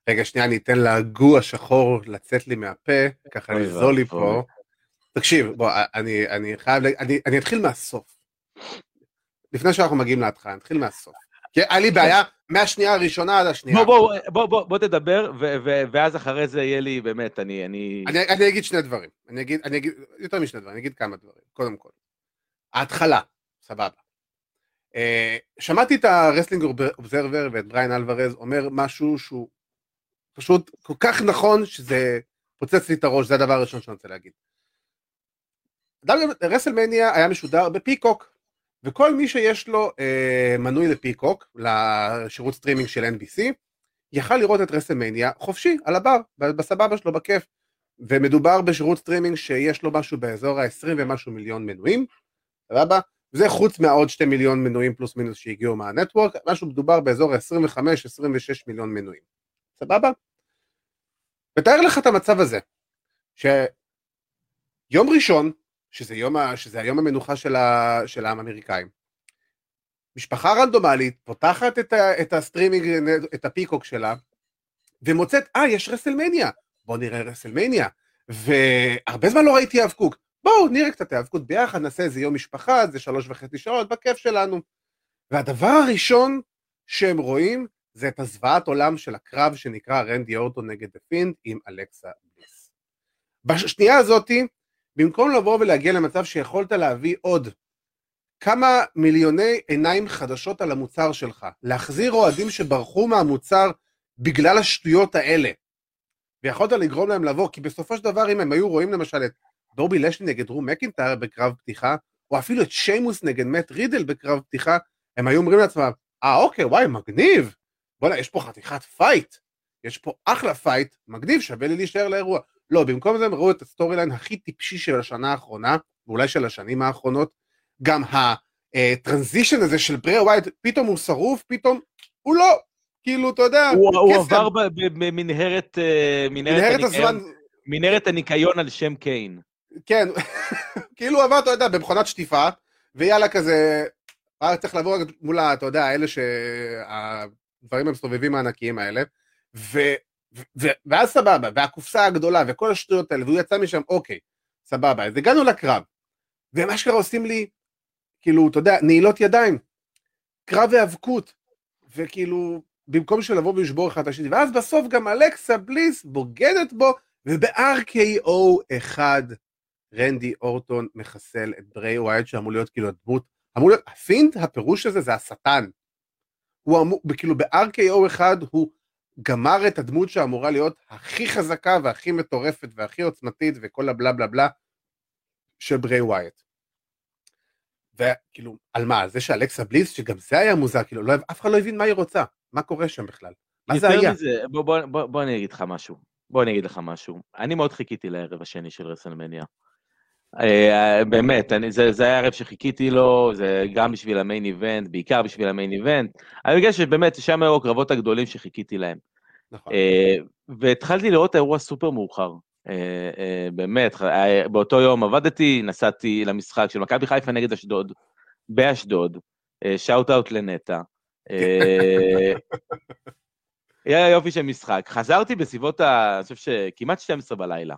רגע, שנייה, אני אתן להגו השחור לצאת לי מהפה, ככה נזול לי פה. תקשיב, בוא, אני, אני חייב, אני, אני אתחיל מהסוף. לפני שאנחנו מגיעים להתחלה, אני אתחיל מהסוף. כי היה לי בעיה מהשנייה הראשונה עד השנייה. בוא, בוא, בוא, בוא תדבר, ו, ו, ואז אחרי זה יהיה לי באמת, אני, אני... אני, אני אגיד שני דברים. אני אגיד, אני אגיד, יותר משני דברים, אני אגיד כמה דברים. קודם כל, ההתחלה, סבבה. שמעתי את הרסלינג אובזרבר ואת בריין אלוורז אומר משהו שהוא פשוט כל כך נכון, שזה פוצץ לי את הראש, זה הדבר הראשון שאני רוצה להגיד. רסלמניה היה משודר בפיקוק, וכל מי שיש לו אה, מנוי לפיקוק, לשירות סטרימינג של אן בי סי, יכל לראות את רסלמניה חופשי, על הבר, בסבבה שלו, בכיף, ומדובר בשירות סטרימינג שיש לו משהו באזור ה-עשרים ומשהו מיליון מנויים, רבה, זה חוץ מהעוד שני מיליון מנויים פלוס מינוס שהגיעו מהנטוורק, משהו מדובר באזור ה-עשרים וחמש עשרים ושש מיליון מנויים, סבבה? ותאר לך את המצב הזה, שיום ראשון, שזה יום, שזה היום המנוחה של, ה, של העם האמריקאים. משפחה רנדומלית פותחת את, ה, את הסטרימינג, את הפיקוק שלה, ומוצאת, אה, יש רסלמניה, בואו נראה רסלמניה, והרבה זמן לא ראיתי אבקוק, בואו נראה קצת האבקות ביחד, נעשה איזה יום משפחה, זה שלוש וחצי שעות, בכיף שלנו. והדבר הראשון שהם רואים, זה את הזוועת עולם של הקרב שנקרא רנדי אורטון נגד הפינד עם אלכסה בליס. בשנייה הזאת, במקום לבוא ולהגיע למצב שיכולת להביא עוד כמה מיליוני עיניים חדשות על המוצר שלך, להחזיר אוהדים שברחו מהמוצר בגלל השטויות האלה, ויכולת לגרום להם לבוא, כי בסופו של דבר אם הם היו רואים למשל את דורבי לשלי נגד דרו מקינטייר בקרב פתיחה, או אפילו את שיימוס נגד מאט רידל בקרב פתיחה, הם היו אומרים לעצמם, אה אוקיי, וואי, מגניב, בוא'נה, יש פה חתיכת פייט, יש פה אחלה פייט, מגניב, שווה לי להישאר לאירוע. לא, במקום זה הם ראו את הסטורי ליין הכי טיפשי של השנה האחרונה, ואולי של השנים האחרונות, גם הטרנזישן הזה של ברי ווייט, פתאום הוא שרוף, פתאום הוא לא, כאילו, אתה יודע, הוא עבר במנהרת, מנהרת הניקיון על שם קיין. כן, כאילו הוא עבר, אתה יודע, במכונת שטיפה, ויאללה כזה, צריך לעבור מול, אתה יודע, האלה שהדברים הם סובבים הענקיים האלה, ו... ואז סבבה, והקופסה הגדולה וכל השטויות האלה, והוא יצא משם, אוקיי, סבבה, אז הגענו לקרב, ומה שקרה עושים לי, כאילו, אתה יודע, נעילות ידיים, קרב והאבקות, וכאילו, במקום שלבוא ולשבור אחד השני, ואז בסוף גם אלכסה בליס בוגדת בו, וב-אר קיי או אחד, רנדי אורטון מחסל את ברי ווייט, שאמור להיות כאילו הדמות, אמור להיות, הפינד, הפירוש הזה זה השטן, הוא אמור, כאילו, ב-אר קיי או אחד הוא, גמר את הדמות שאמורה להיות הכי חזקה והכי מטורפת והכי עוצמתית וכל הבלה בלה בלה של ברי ווייט. וכאילו, על מה? זה שאלכסה בליס, שגם זה היה מוזר, כאילו, לא, אף אחד לא הבין מה היא רוצה, מה קורה שם בכלל, מה זה היה? מזה, בוא, בוא, בוא, בוא אני אגיד לך משהו, בוא אני אגיד לך משהו, אני מאוד חיכיתי לערב השני של רסלמניה, באמת, אני, זה, זה היה ערב שחיכיתי לו, זה גם בשביל המיין איבנט, בעיקר בשביל המיין איבנט, אני חושב שבאמת שם היו הקרבות הגדולים שחיכיתי להם. נכון. והתחלתי לראות האירוע סופר מאוחר, באמת, באותו יום עבדתי, נסעתי למשחק של מכבי חיפה נגד אשדוד, באשדוד, שאוט אאוט לנטה, היה יופי של משחק, חזרתי בסביבות, אני חושב שכמעט שתים עשרה בלילה,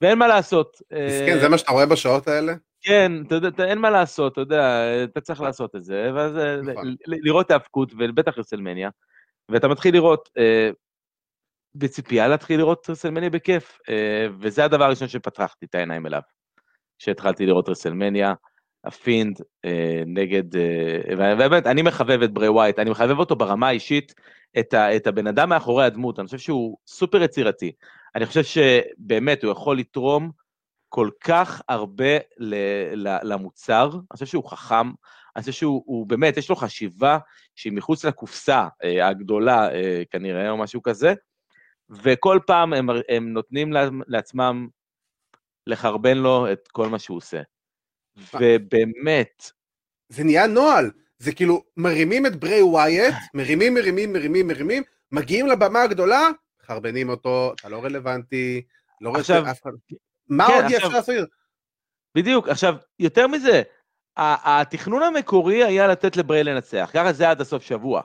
ואין מה לעשות. מסכן, זה מה שאתה רואה בשעות האלה? כן, אין מה לעשות, אתה יודע, אתה צריך לעשות את זה, ואז לראות האבקות, ובטח רסלמניה, ואתה מתחיל לראות, בציפייה להתחיל לראות רסלמניה בכיף, וזה הדבר הראשון שפתחתי את העיניים אליו, כשהתחלתי לראות רסלמניה, הפינד נגד, ובאמת, אני מחבב את ברי ווייט, אני מחבב אותו ברמה האישית, את הבן אדם מאחורי הדמות, אני חושב שהוא סופר יצירתי, אני חושב שבאמת הוא יכול לתרום כל כך הרבה למוצר, אני חושב שהוא חכם, אני חושב שהוא באמת, יש לו חשיבה שהיא מחוץ לקופסה הגדולה, כנראה או משהו כזה, וכל פעם הם, הם נותנים לעצמם לחרבן לו את כל מה שהוא עושה. ובאמת... זה נהיה נועל, זה כאילו מרימים את ברי ווייט, מרימים, מרימים, מרימים, מרימים, מגיעים לבמה הגדולה, חרבנים אותו, אתה לא רלוונטי, לא רואה שאף אחד... מה עוד אפשר לעשות? בדיוק, עכשיו, יותר מזה, התכנון המקורי היה לתת לבריי לנצח, ככה זה עד הסוף שבוע.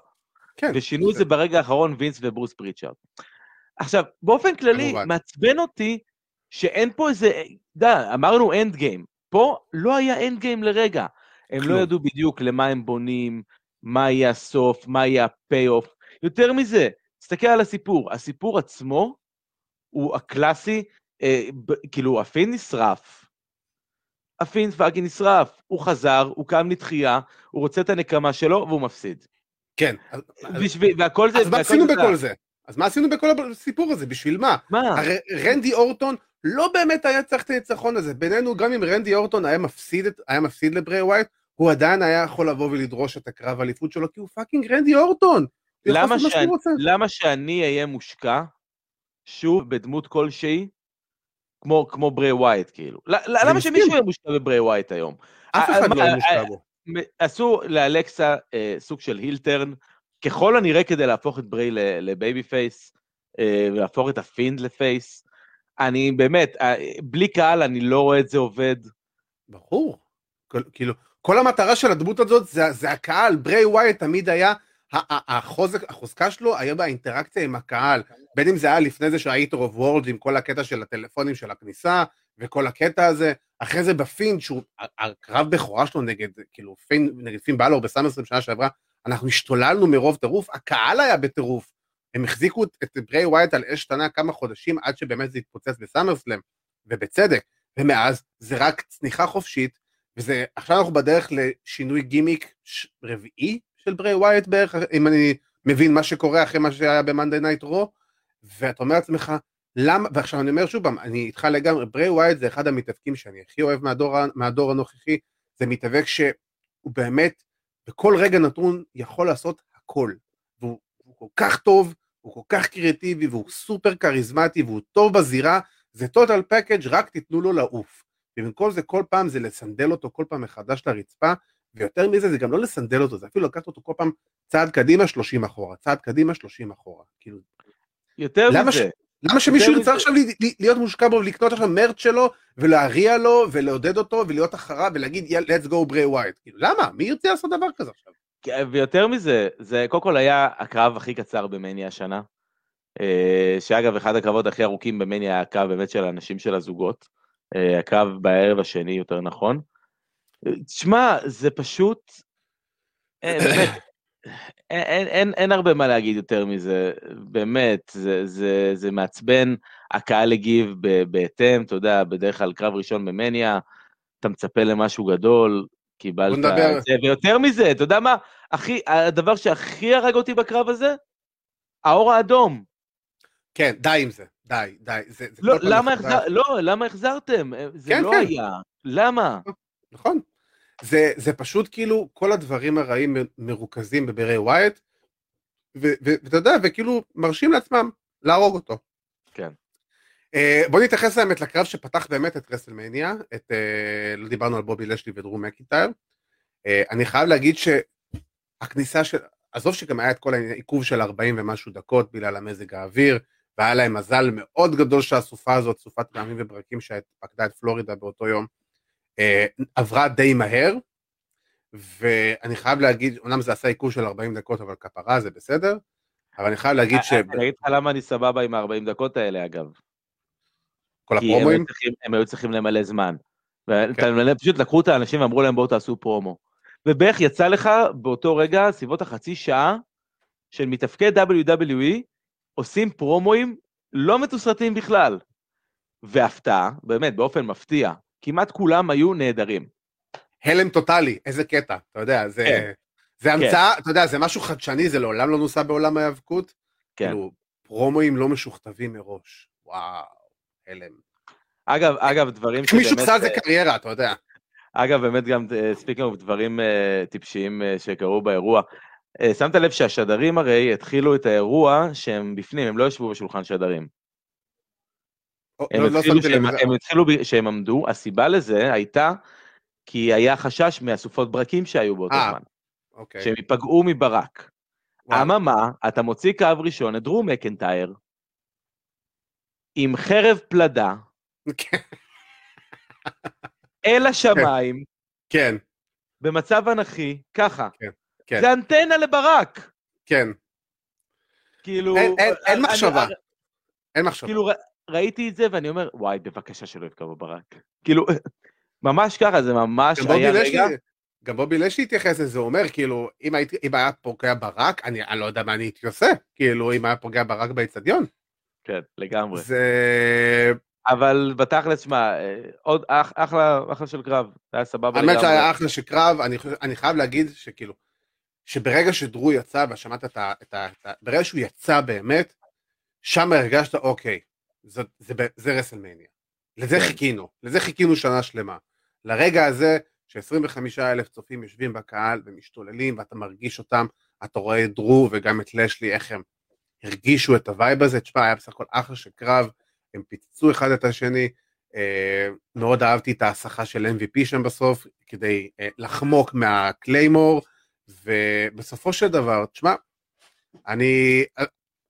כן. ושינו את זה ברגע האחרון וינס וברוס פריצ'ארד. עכשיו, באופן כללי, מעצבן אותי שאין פה איזה, דה, אמרנו אנד גיים, פה לא היה אנד גיים לרגע. הם לא ידעו בדיוק למה הם בונים, מה יהיה הסוף, מה יהיה הפי-אוף. יותר מזה, תסתכל על הסיפור, הסיפור עצמו הוא הקלאסי, אה, ב, כאילו, הפין נשרף, הפין פאגין נשרף, הוא חזר, הוא קם לתחייה, הוא רוצה את הנקמה שלו והוא מפסיד. כן. אז, בשביל, והכל זה, אז מה עשינו בכל זה? זה? אז מה עשינו בכל הסיפור הזה? בשביל מה? מה? הר, רנדי אורטון לא באמת היה צריך את הניצחון הזה, בינינו גם אם רנדי אורטון היה מפסיד, היה מפסיד לברי ווייט, הוא עדיין היה יכול לבוא ולדרוש את הקרב האליפות שלו, כי הוא פאקינג רנדי אורטון. למה שאני, למה שאני אהיה מושקע, שוב, בדמות כלשהי, כמו, כמו ברי ווייט, כאילו. למה שמישהו יהיה מושקע בברי ווייט היום? אף אחד לא מושקע בו. עשו לאלקסה סוג של הילטרן, ככל הנראה כדי להפוך את ברי לבייבי פייס, ולהפוך את הפינד לפייס. אני באמת, בלי קהל, אני לא רואה את זה עובד. ברור. כאילו, כל המטרה של הדמות הזאת, זה הקהל. ברי ווייט תמיד היה... החוזק, החוזקה שלו היה באינטראקציה עם הקהל, בין אם זה היה לפני זה שהאיטר אוף וורד עם כל הקטע של הטלפונים של הכניסה, וכל הקטע הזה, אחרי זה בפינד, הקרב בכורה שלו נגד, כאילו, פינד, נגד פינד בלור בסמרסלאם שנה שעברה, אנחנו השתוללנו מרוב טירוף, הקהל היה בטירוף, הם החזיקו את ברי ווייט על אש תנה כמה חודשים, עד שבאמת זה התפוצץ בסמרסלאם, ובצדק, ומאז זה רק צניחה חופשית, וזה, עכשיו אנחנו בדרך לשינוי גימיק רביעי, של ברי ווייט בערך, אם אני מבין מה שקורה אחרי מה שהיה במנדי נייט רו, ואתה אומר לעצמך, למה, ועכשיו אני אומר שוב פעם, אני איתך לגמרי, ברי ווייט זה אחד המתאבקים שאני הכי אוהב מהדור, מהדור הנוכחי, זה מתאבק שהוא באמת, בכל רגע נתון יכול לעשות הכל, והוא כל כך טוב, הוא כל כך קריאטיבי, והוא סופר קריזמטי, והוא טוב בזירה, זה total package, רק תיתנו לו לעוף, ובכל זה כל פעם זה לסנדל אותו כל פעם מחדש לרצפה, ויותר מזה, זה גם לא לסנדל אותו, זה אפילו לקחת אותו כל פעם צעד קדימה שלושים אחורה, צעד קדימה שלושים אחורה. כאילו, יותר למה מזה. ש... למה שמישהו ירצה עכשיו להיות מושקע בו, ולקנות עכשיו מרץ שלו, ולהריע לו, ולעודד אותו, ולהיות אחריו, ולהגיד, yeah, let's go ברי ווייט. כאילו, למה? מי ירצה לעשות דבר כזה עכשיו? ויותר מזה, זה קודם כל היה הקרב הכי קצר במניה השנה, שאגב, אחד הקרבות הכי ארוכים במניה, הקרב באמת של האנשים של הזוגות, הקרב בערב השני, יותר נכון. תשמע, זה פשוט, באמת, אין, אין, אין הרבה מה להגיד יותר מזה, באמת, זה, זה, זה מעצבן, הקהל הגיב בהתאם, אתה יודע, בדרך כלל קרב ראשון במניה, אתה מצפה למשהו גדול, קיבלת את זה, ויותר מזה, אתה יודע מה, הכי, הדבר שהכי הרג אותי בקרב הזה, האור האדום. כן, די עם זה, די, די. זה, זה לא, למה החזר, די. לא, למה החזרתם? זה כן, לא כן. היה, למה? נכון, זה, זה פשוט כאילו כל הדברים הרעים מרוכזים בברי ווייט, ואתה יודע, וכאילו מרשים לעצמם להרוג אותו. כן. Uh, בוא נתייחס באמת לקרב שפתח באמת את רסלמניה, את, uh, לא דיברנו על בובי לשלי ודרו מקינטייר, uh, אני חייב להגיד שהכניסה של, עזוב שגם היה את כל העיכוב של ארבעים ומשהו דקות, בגלל המזג האוויר, והיה להם מזל מאוד גדול שהסופה הזאת, סופת געמים וברקים שהתפקדה את פלורידה באותו יום, Uh, עברה די מהר, ואני חייב להגיד, אומנם זה עשה עיכוב של ארבעים דקות, אבל כפרה זה בסדר, אבל אני חייב להגיד ש... אני אגיד לך למה אני סבבה עם ה-ארבעים דקות האלה, אגב. כל הפרומוים? כי הם היו צריכים למלא זמן. פשוט לקחו את האנשים ואמרו להם, בואו תעשו פרומו. ובערך יצא לך באותו רגע, סביבות החצי שעה, של מתאפקי דאבליו דאבליו אי, עושים פרומוים לא מתוסרטים בכלל. והפתעה, באמת, באופן מפתיע, כמעט כולם היו נהדרים. הלם טוטלי, איזה קטע, אתה יודע, זה, כן. זה המצאה, כן. אתה יודע, זה משהו חדשני, זה לעולם לא נוסע בעולם ההיאבקות, כן. כאילו, פרומואים לא משוכתבים מראש, וואו, הלם. אגב, אגב, דברים שבאמת... מישהו קצת זה קריירה, אתה יודע. אגב, באמת גם, ספיקנו, דברים טיפשיים שקרו באירוע, שמת לב שהשדרים הרי התחילו את האירוע שהם בפנים, הם לא ישבו בשולחן שדרים. הם, לא התחילו שהם, הם התחילו שהם עמדו, הסיבה לזה הייתה כי היה חשש מהסופות ברקים שהיו באותו זמן, אוקיי. שהם ייפגעו מברק. אממה, אתה מוציא קו ראשון את דרו מקינטייר, עם חרב פלדה, אל השמיים, כן. במצב אנכי, ככה. כן, כן. זה אנטנה לברק. כן. כאילו... אין, אין, אין אני, מחשבה. אני, אין מחשבה. כאילו, ר, ראיתי את זה ואני אומר, וואי, בבקשה שלא יפקעו ברק. כאילו, ממש ככה, זה ממש היה רגע. לי, גם בובי לשי התייחס לזה, הוא אומר, כאילו, אם, היית, אם היה פוגע ברק, אני, אני לא יודע מה אני הייתי עושה. כאילו, אם היה פוגע ברק באצטדיון. כן, לגמרי. זה... אבל בתכלס, מה, עוד אח, אחלה, אחלה של קרב, זה היה סבבה לגמרי. האמת שהיה אחלה של קרב, אני, אני חייב להגיד שכאילו, שברגע שדרו יצא, ושמעת את ה... את ה, את ה ברגע שהוא יצא באמת, שם הרגשת, אוקיי, זה, זה, זה, זה רסלמניה. לזה חיכינו, לזה חיכינו שנה שלמה. לרגע הזה, ש-עשרים וחמישה אלף צופים יושבים בקהל, ומשתוללים, ואתה מרגיש אותם, אתה רואה את דרו, וגם את לשלי, איך הם הרגישו את הווייב הזה, תשמע, היה בסך הכל אחלה של קרב, הם פיצצו אחד את השני, מאוד אהבתי את ההסחה של אם וי פי שם בסוף, כדי לחמוק מהקליימור, ובסופו של דבר, תשמע, אני,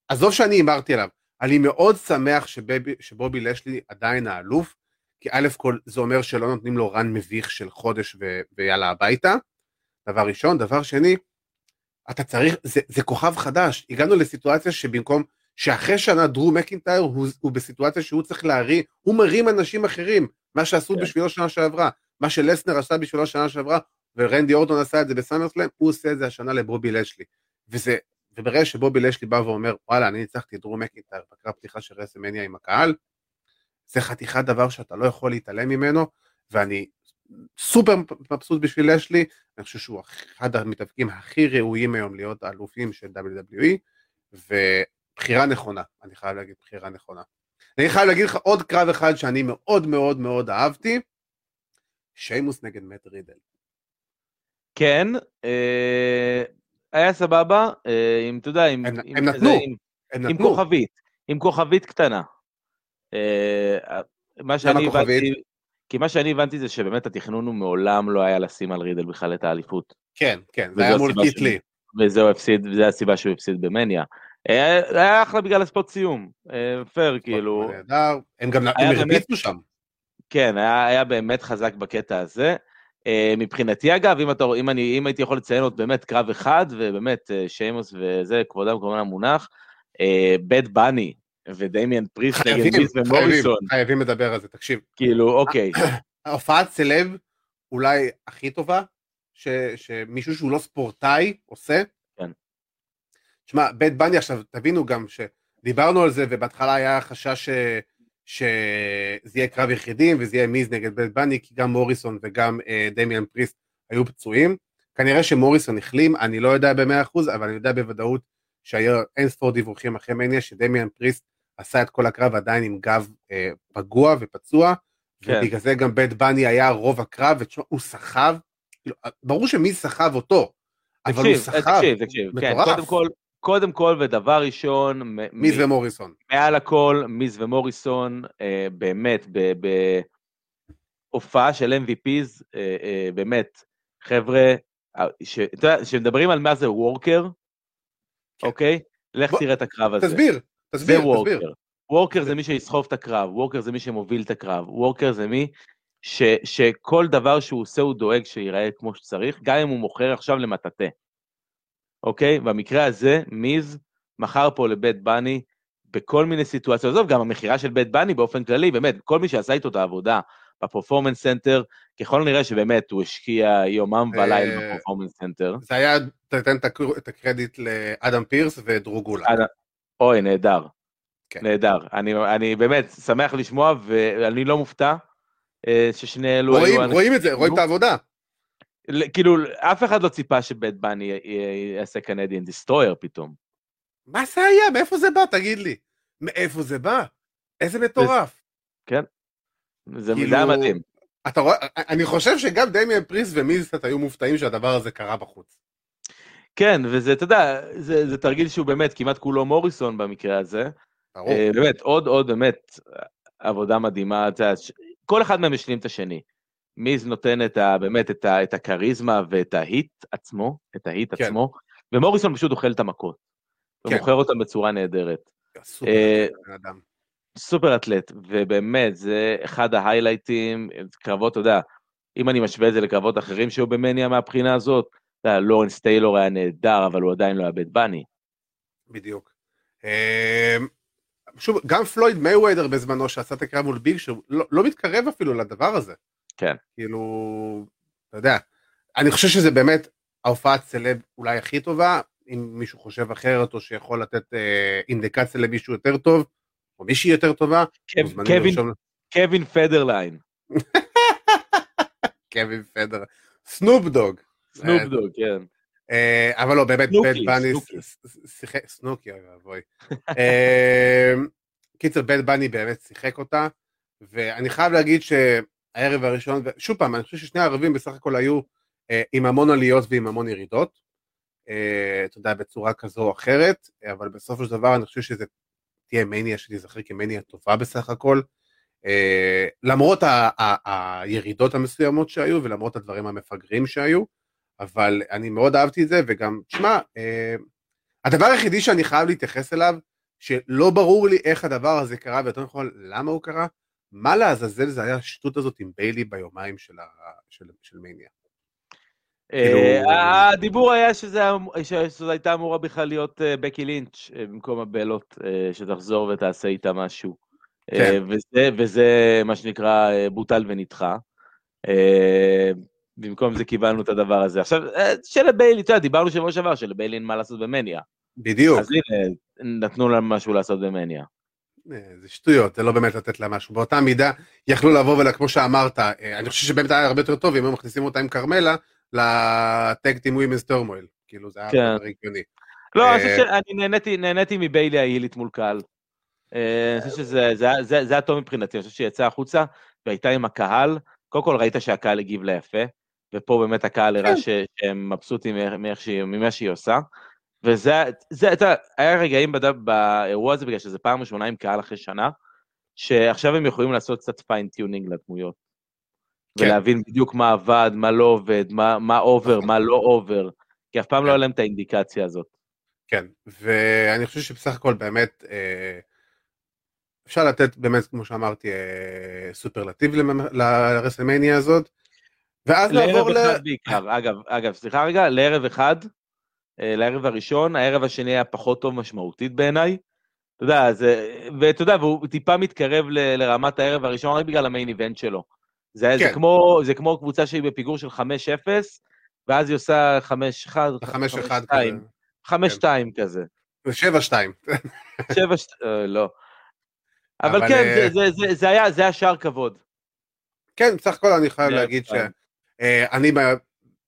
עזוב שאני אמרתי עליו, אני מאוד שמח שבבי, שבובי לשלי עדיין האלוף, כי א' כל זה אומר שלא נותנים לו רן מביך של חודש ו, ויאללה הביתה, דבר ראשון, דבר שני, אתה צריך, זה, זה כוכב חדש, הגענו לסיטואציה שבמקום, שאחרי שנה דרו מקינטייר הוא, הוא בסיטואציה שהוא צריך להרים, הוא מרים אנשים אחרים, מה שעשו yeah. בשבילו שנה שעברה, מה שלסנר עשה בשבילו שנה שעברה, ורנדי אורטון עשה את זה בסמרסלאם, הוא עושה את זה השנה לבובי לשלי, וזה, וברגע שבובי לשלי בא ואומר, וואלה, אני ניצחתי דרו מקינטייר, בקרה פתיחה של רסלמניה עם הקהל, זה חתיכת דבר שאתה לא יכול להתעלם ממנו, ואני סופר מבסוט בשביל לשלי, אני חושב שהוא אחד המתאבקים הכי ראויים היום להיות האלופים של דאבליו דאבליו אי, ו... בחירה נכונה, אני חייב להגיד בחירה נכונה. אני חייב להגיד לך עוד קרב אחד שאני מאוד מאוד מאוד אהבתי, שיימוס נגד מאט רידל. כן, אה, היה סבבה, אה, אם אתה יודע, עם, הם, עם, הם נתנו, זה, עם, הם עם נתנו. כוכבית, עם כוכבית קטנה. אה, מה שאני הבנתי, כי מה שאני הבנתי זה שבאמת התכנון הוא מעולם לא היה לשים על רידל בכלל את האליפות. כן, כן, זה היה מול קיטלי. וזהו הפסיד, וזו הסיבה שהוא הפסיד במניה. היה אחלה בגלל הספוט סיום, פייר כאילו. הם גם הרביצו שם. כן, היה באמת חזק בקטע הזה. מבחינתי אגב, אם הייתי יכול לציין עוד באמת קרב אחד, ובאמת שיימוס וזה, כבודם כמובן המונח, בית בני ודמיין פריסט נגד מיס ומוריסון. חייבים לדבר על זה, תקשיב. כאילו, אוקיי. ההופעת סלב אולי הכי טובה, שמישהו שהוא לא ספורטאי עושה, תשמע, בית בני עכשיו, תבינו גם שדיברנו על זה, ובהתחלה היה חשש ש... שזה יהיה קרב יחידים, וזה יהיה מיז נגד בית בני, כי גם מוריסון וגם אה, דמיאן פריסט היו פצועים. כנראה שמוריסון החלים, אני לא יודע ב-מאה אחוז, אבל אני יודע בוודאות שהיו אין ספור דיווחים אחרי מניה, שדמיאן פריסט עשה את כל הקרב עדיין עם גב אה, פגוע ופצוע, כן. ובגלל זה גם בית בני היה רוב הקרב, ותשמע, הוא סחב, ברור שמיז סחב אותו, אבל הוא סחב, מטורף. קודם כל, ודבר ראשון, מיז ומוריסון. מעל הכל, מיז ומוריסון, באמת, בהופעה של אם וי פיז, באמת, חבר'ה, שמדברים על מה זה וורקר, אוקיי? לך תראה את הקרב הזה. תסביר, תסביר, תסביר. וורקר זה מי שיסחוב את הקרב, וורקר זה מי שמוביל את הקרב, וורקר זה מי שכל דבר שהוא עושה הוא דואג שיראה כמו שצריך, גם אם הוא מוכר עכשיו למטאטה. אוקיי? במקרה הזה, מיז מחר פה לבית בני, בכל מיני סיטואציות, זאת גם המחירה של בית בני באופן כללי, באמת, כל מי שעשה איתו את העבודה, בפרפורמנס סנטר, ככל נראה שבאמת הוא השקיע יומם וליל בפרפורמנס סנטר. זה היה, תתן את הקרדיט לאדם פירס ודרו גולה. אוי, נהדר. נהדר. אני באמת שמח לשמוע, ואני לא מופתע, ששני אלו... רואים את זה, רואים את העבודה. כאילו, אף אחד לא ציפה שבית בני יעשה קנדיאן דיסטרויר פתאום. מה זה היה? מאיפה זה בא? תגיד לי. מאיפה זה בא? איזה מטורף. כן. זה מדהים. אני חושב שגם דמיאן פריסט ומיז היו מופתעים שהדבר הזה קרה בחוץ. כן, וזה, אתה יודע, זה תרגיל שהוא באמת כמעט כולו מוריסון במקרה הזה. באמת, עוד עוד באמת עבודה מדהימה. כל אחד מהם משלים את השני. מיז נותן את ה, באמת את, ה, את הקריזמה ואת ההיט עצמו, את ההיט כן. עצמו, ומוריסון פשוט אוכל את המכות, כן. ומוכר אותם בצורה נהדרת. סופר, אה, אדם. סופר אטלט, ובאמת, זה אחד ההיילייטים, קרבות, אתה יודע, אם אני משווה את זה לקרבות אחרים שהיו במניה מהבחינה הזאת, לורנס טיילור היה נהדר, אבל הוא עדיין לא הבית בני. בדיוק. שוב, גם פלויד מייוויידר בזמנו, שעשה את הקרב מול ביג, שלא מתקרב אפילו לדבר הזה. כן. כאילו, אתה יודע, אני חושב שזה באמת ההופעת סלב אולי הכי טובה, אם מישהו חושב אחרת, או שיכול לתת אינדיקציה למישהו יותר טוב, או מישהי יותר טובה. קווין פדרליין. קווין פדרליין. סנופ דוג. סנופ דוג, כן. אבל לא, באמת, בד בני, סנוקי, אבוי. קיצר, בד בני באמת שיחק אותה, ואני חייב להגיד שהערב הראשון, שוב פעם, אני חושב ששני הערבים בסך הכל היו עם המון עליות ועם המון ירידות, אתה יודע, בצורה כזו או אחרת, אבל בסוף של דבר אני חושב שזה תהיה מניה שתזכר כמניה טובה בסך הכל, למרות הירידות המסוימות שהיו, ולמרות הדברים המפגרים שהיו, אבל אני מאוד אהבתי את זה, וגם, תשמע, אה, הדבר היחידי שאני חייב להתייחס אליו, שלא ברור לי איך הדבר הזה קרה, ואתה יכול, למה הוא קרה? מה להזזל זה היה השטות הזאת עם ביילי ביומיים של, ה, של, של מניה? אה, כאילו... הדיבור היה שזה, שזה הייתה אמורה בכלל להיות אה, בקי לינץ' אה, במקום הבלות, אה, שתחזור ותעשה איתה משהו. כן. אה, וזה, וזה מה שנקרא אה, בוטל ונדחה. אה, במקום זה קיבלנו את הדבר הזה. עכשיו, שלביילי, דיברנו שבוע שעבר, שלביילי אין מה לעשות במניה. בדיוק. אז הנה, נתנו לה משהו לעשות במניה. זה שטויות, זה לא באמת לתת לה משהו. באותה מידה, יכלו לבוא ולה, כמו שאמרת, אני חושב שבאמת היה הרבה יותר טוב, אם הם מכניסים אותה עם קרמלה, לטאג טים ווימנס טורמויל. כאילו, זה היה רגיוני. לא, אני חושב שאני נהניתי מביילי ההילית מול קהל. אני חושב שזה היה טוב מבחינתי, אני חושב שהיא יצאה החוצה, והייתה עם הקהל, קודם כל ראית שהקהל הגיב לה יפה, ופה באמת הקהל הראה שהם מבסוטים ממה שהיא עושה, וזה היה רגעים באירוע הזה, בגלל שזה פעם ראשונה עם קהל אחרי שנה, שעכשיו הם יכולים לעשות קצת פיינטיונינג לדמויות, ולהבין בדיוק מה עבד, מה לא עובד, מה עובר, מה לא עובר, כי אף פעם לא עליהם את האינדיקציה הזאת. כן, ואני חושב שבסך הכל באמת, אפשר לתת באמת, כמו שאמרתי, סופרלטיב לרסלמניה הזאת, ואז לעבור ל... בעיקר, אגב, אגב, סליחה רגע, לערב אחד, לערב הראשון, הערב השני היה פחות טוב משמעותית בעיניי, אתה יודע, ואתה יודע, והוא טיפה מתקרב ל, לרמת הערב הראשון, רק בגלל המיין איבנט שלו, זה, כן. זה, כמו, זה כמו קבוצה שהיא בפיגור של חמש אפס, ואז היא עושה חמש אחת, חמש שתיים כזה, שבע שתיים, לא, אבל, אבל כן, אה... זה, זה, זה, זה היה, זה היה שער כבוד. כן, בסך הכל אני חייב להגיד שאני אה,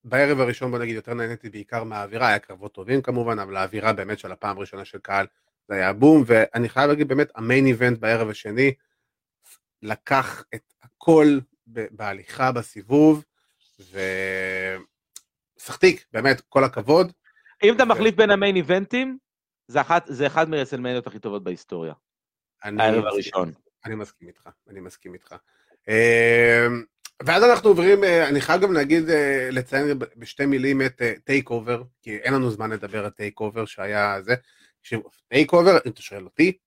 בערב הראשון, בוא נגיד, יותר נהניתי בעיקר מהאווירה, היה קרבות טובים כמובן, אבל האווירה באמת של הפעם הראשונה של קהל, זה היה בום, ואני חייב להגיד באמת, המיין איבנט בערב השני, לקח את הכל בהליכה, בסיבוב, ושחתיק, באמת, כל הכבוד. אם אתה ו... מחליף בין המיין איבנטים, זה אחד, זה אחד מרסלמניות הכי טובות בהיסטוריה. הערב הראשון. אני מסכים איתך, אני מסכים איתך. ואז אנחנו עוברים, אני חייב גם להגיד, לציין בשתי מילים את טייק אובר, כי אין לנו זמן לדבר על טייק אובר שהיה זה, טייק אובר, אם אתה שואל אותי,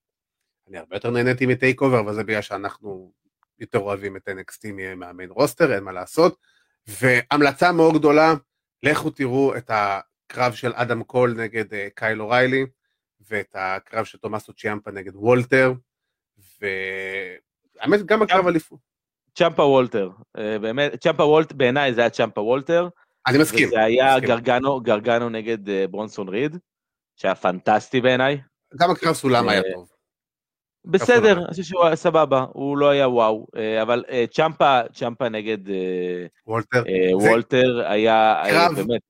אני הרבה יותר נהניתי מטייק אובר, אבל זה בגלל שאנחנו יותר אוהבים את אן אקס טי מהמיין רוסטר, אין מה לעשות, והמלצה מאוד גדולה, לכו תראו את הקרב של אדם קול נגד קייל אוריילי, ואת הקרב של תומאסו צ'יאמפה נגד וולטר, והאמת גם הקרב הליפות. צ'אמפה וולטר, באמת, צ'אמפה וולטר, בעיניי זה היה צ'אמפה וולטר. אני מסכים. וזה היה גרגנו, גרגנו נגד ברונסון ריד, שהיה פנטסטי בעיניי. גם הקרב סולם היה טוב. בסדר, אני חושב שהוא היה סבבה, הוא לא היה וואו, אבל צ'אמפה, צ'אמפה נגד וולטר, וולטר היה באמת.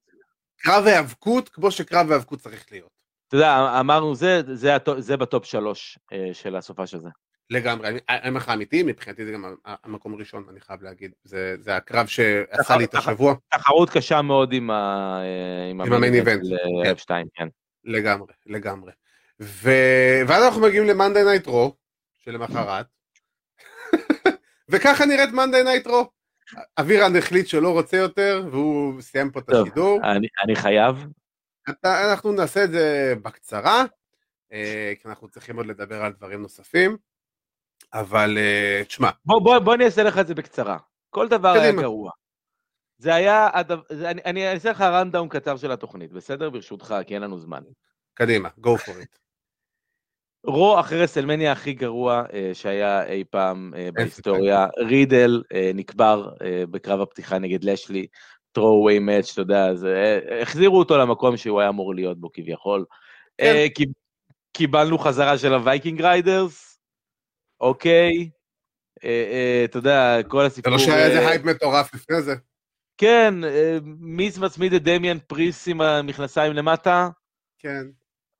קרב והאבקות, כמו שקרב והאבקות צריך להיות. אתה יודע, אמרנו, זה, זה, זה בטופ שלוש של הסופה של זה. לגמרי, אני מחכה אמיתי, מבחינתי זה גם המקום הראשון, אני חייב להגיד, זה, זה הקרב שעשה לי את השבוע. תחרות קשה מאוד עם המיין איבנט. לגמרי, לגמרי. ואז אנחנו מגיעים למנדי נייט רו, שלמחרת, וככה נראית מנדי נייט רו. אבירן החליט שלא רוצה יותר, והוא סיים פה את השידור. אני חייב. אנחנו נעשה את זה בקצרה, כי אנחנו צריכים עוד לדבר על דברים נוספים, אבל, תשמע. בוא, בוא, בוא אני אעשה לך את זה בקצרה. כל דבר היה גרוע. זה היה, אני, אני אעשה לך רנדאון קצר של התוכנית, בסדר? ברשותך, כי אין לנו זמן. קדימה, go for it. רו אחרי סלמניה הכי גרוע שהיה אי פעם בהיסטוריה, רידל נקבר בקרב הפתיחה נגד לשלי, throwaway match, אתה יודע, החזירו אותו למקום שהוא היה אמור להיות בו כביכול, קיבלנו חזרה של הווייקינג ריידרס, אוקיי, אתה יודע, כל הסיפור... זה לא שהיה איזה הייפ מטורף לפני זה. כן, מיס מצמיד את דמיאן פריס עם המכנסיים למטה. כן.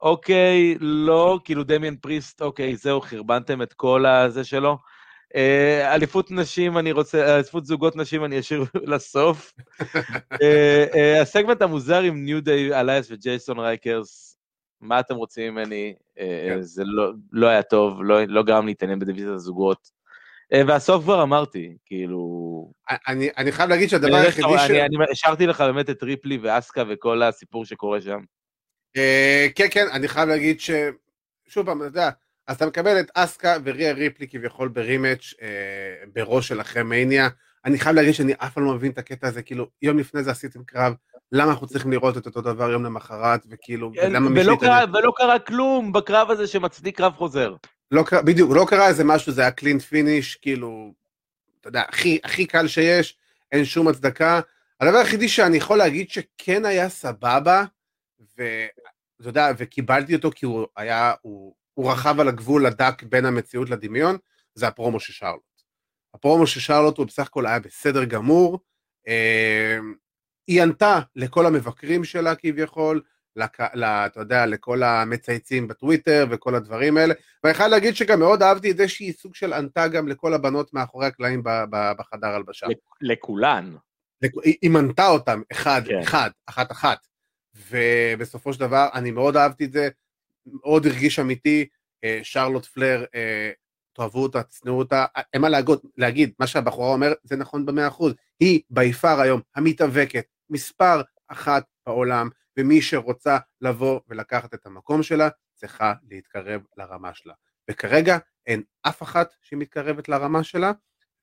אוקיי, לא, כאילו דמיאן פריסט, אוקיי, זהו, חרבנתם את כל הזה שלו. אליפות נשים, אני רוצה, אליפות זוגות נשים, אני אשאיר לסוף. הסגמנט המוזר עם ניו דיי אלייס וג'ייסון רייקרס, מה אתם רוצים ממני? זה לא היה טוב, לא גרם להתעניין בדיוויזיית הזוגות. והסוף כבר אמרתי, כאילו... אני חייב להגיד שהדבר היחידי ש... אני השארתי לך באמת את ריפלי ואסקה וכל הסיפור שקורה שם. כן, כן, אני חייב להגיד ש... שוב פעם, אתה יודע, אז אתה מקבל את אסקה וריה ריפלי כביכול ברימץ' בראש של אחרי מניה, אני חייב להגיד שאני אף לא מבין את הקטע הזה, כאילו, יום לפני זה עשיתם קרב, למה אנחנו צריכים לראות את אותו דבר יום למחרת, וכאילו, ולמה מי שהתעניין? ולא קרה כלום בקרב הזה שמצדיק קרב חוזר. בדיוק, לא קרה איזה משהו, זה היה קלין פיניש, כאילו, אתה יודע, הכי קל שיש, אין שום הצדקה. הדבר היחידי שאני יכול להגיד שכן היה סבבה, ואתה יודע, וקיבלתי אותו כי הוא היה, הוא, הוא רחב על הגבול הדק בין המציאות לדמיון, זה הפרומו של שרלוט. הפרומו של שרלוט הוא בסך הכל היה בסדר גמור, אה, היא ענתה לכל המבקרים שלה כביכול, לק, לה, אתה יודע, לכל המצייצים בטוויטר וכל הדברים האלה, ואני חייב להגיד שגם מאוד אהבתי את איזושהי סוג של ענתה גם לכל הבנות מאחורי הקלעים ב, ב, בחדר הלבשה. לכולן. לכ, היא, היא מנתה אותם, אחד, כן. אחד, אחת, אחת. ובסופו של דבר, אני מאוד אהבתי את זה, מאוד הרגיש אמיתי, שרלוט פלר, תאהבו אותה, תצנעו אותה, אין מה להגיד, להגיד, מה שהבחורה אומר, זה נכון במאה אחוז, היא ביפר היום, המתאבקת, מספר אחת בעולם, ומי שרוצה לבוא ולקחת את המקום שלה, צריכה להתקרב לרמה שלה, וכרגע אין אף אחת שמתקרבת לרמה שלה,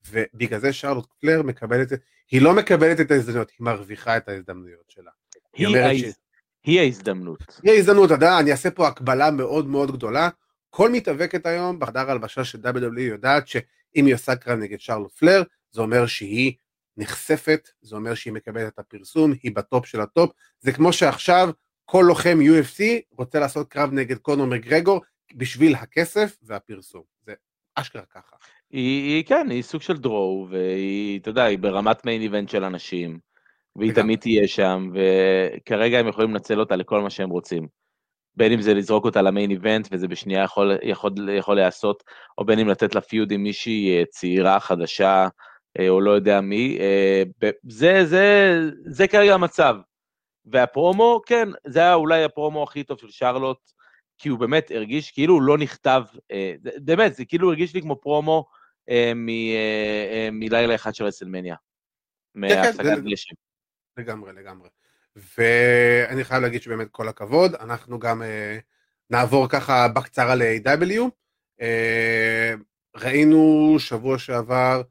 ובגלל זה שרלוט פלר מקבלת, היא לא מקבלת את ההזדמנויות, היא מרוויחה את ההזדמנויות שלה. היא ההזדמנות. היא ההזדמנות, אתה יודע, אני אעשה פה הקבלה מאוד מאוד גדולה, כל מתאבקת היום בחדר הלבשה של דאבליו דאבליו אי יודעת שאם היא עושה קרב נגד שרלוט פלר, זה אומר שהיא נחשפת, זה אומר שהיא מקבלת את הפרסום, היא בטופ של הטופ, זה כמו שעכשיו כל לוחם יו אף סי רוצה לעשות קרב נגד קונור מגרגור, בשביל הכסף והפרסום, זה אשכרה ככה. היא כן, היא סוג של דרו, והיא, אתה יודע, היא ברמת מיין איבנט של אנשים, והיא תמיד תהיה שם, וכרגע הם יכולים לנצל אותה לכל מה שהם רוצים, בין אם זה לזרוק אותה למיין איבנט, וזה בשנייה יכול, יכול, יכול לעשות, או בין אם לתת לה פיוד עם מישהי צעירה, חדשה, או לא יודע מי, זה, זה, זה כרגע המצב, והפרומו, כן, זה היה אולי הפרומו הכי טוב של שרלוט, כי הוא באמת הרגיש כאילו הוא לא נכתב, באמת, זה כאילו הרגיש לי כמו פרומו, מ, מלילה אחד של רסלמניה, מהפסקת גלשים. לגמרי, לגמרי. ואני חייב להגיד שבאמת כל הכבוד, אנחנו גם אה, נעבור ככה בקצרה ל-איי דאבליו. אה, ראינו שבוע שעבר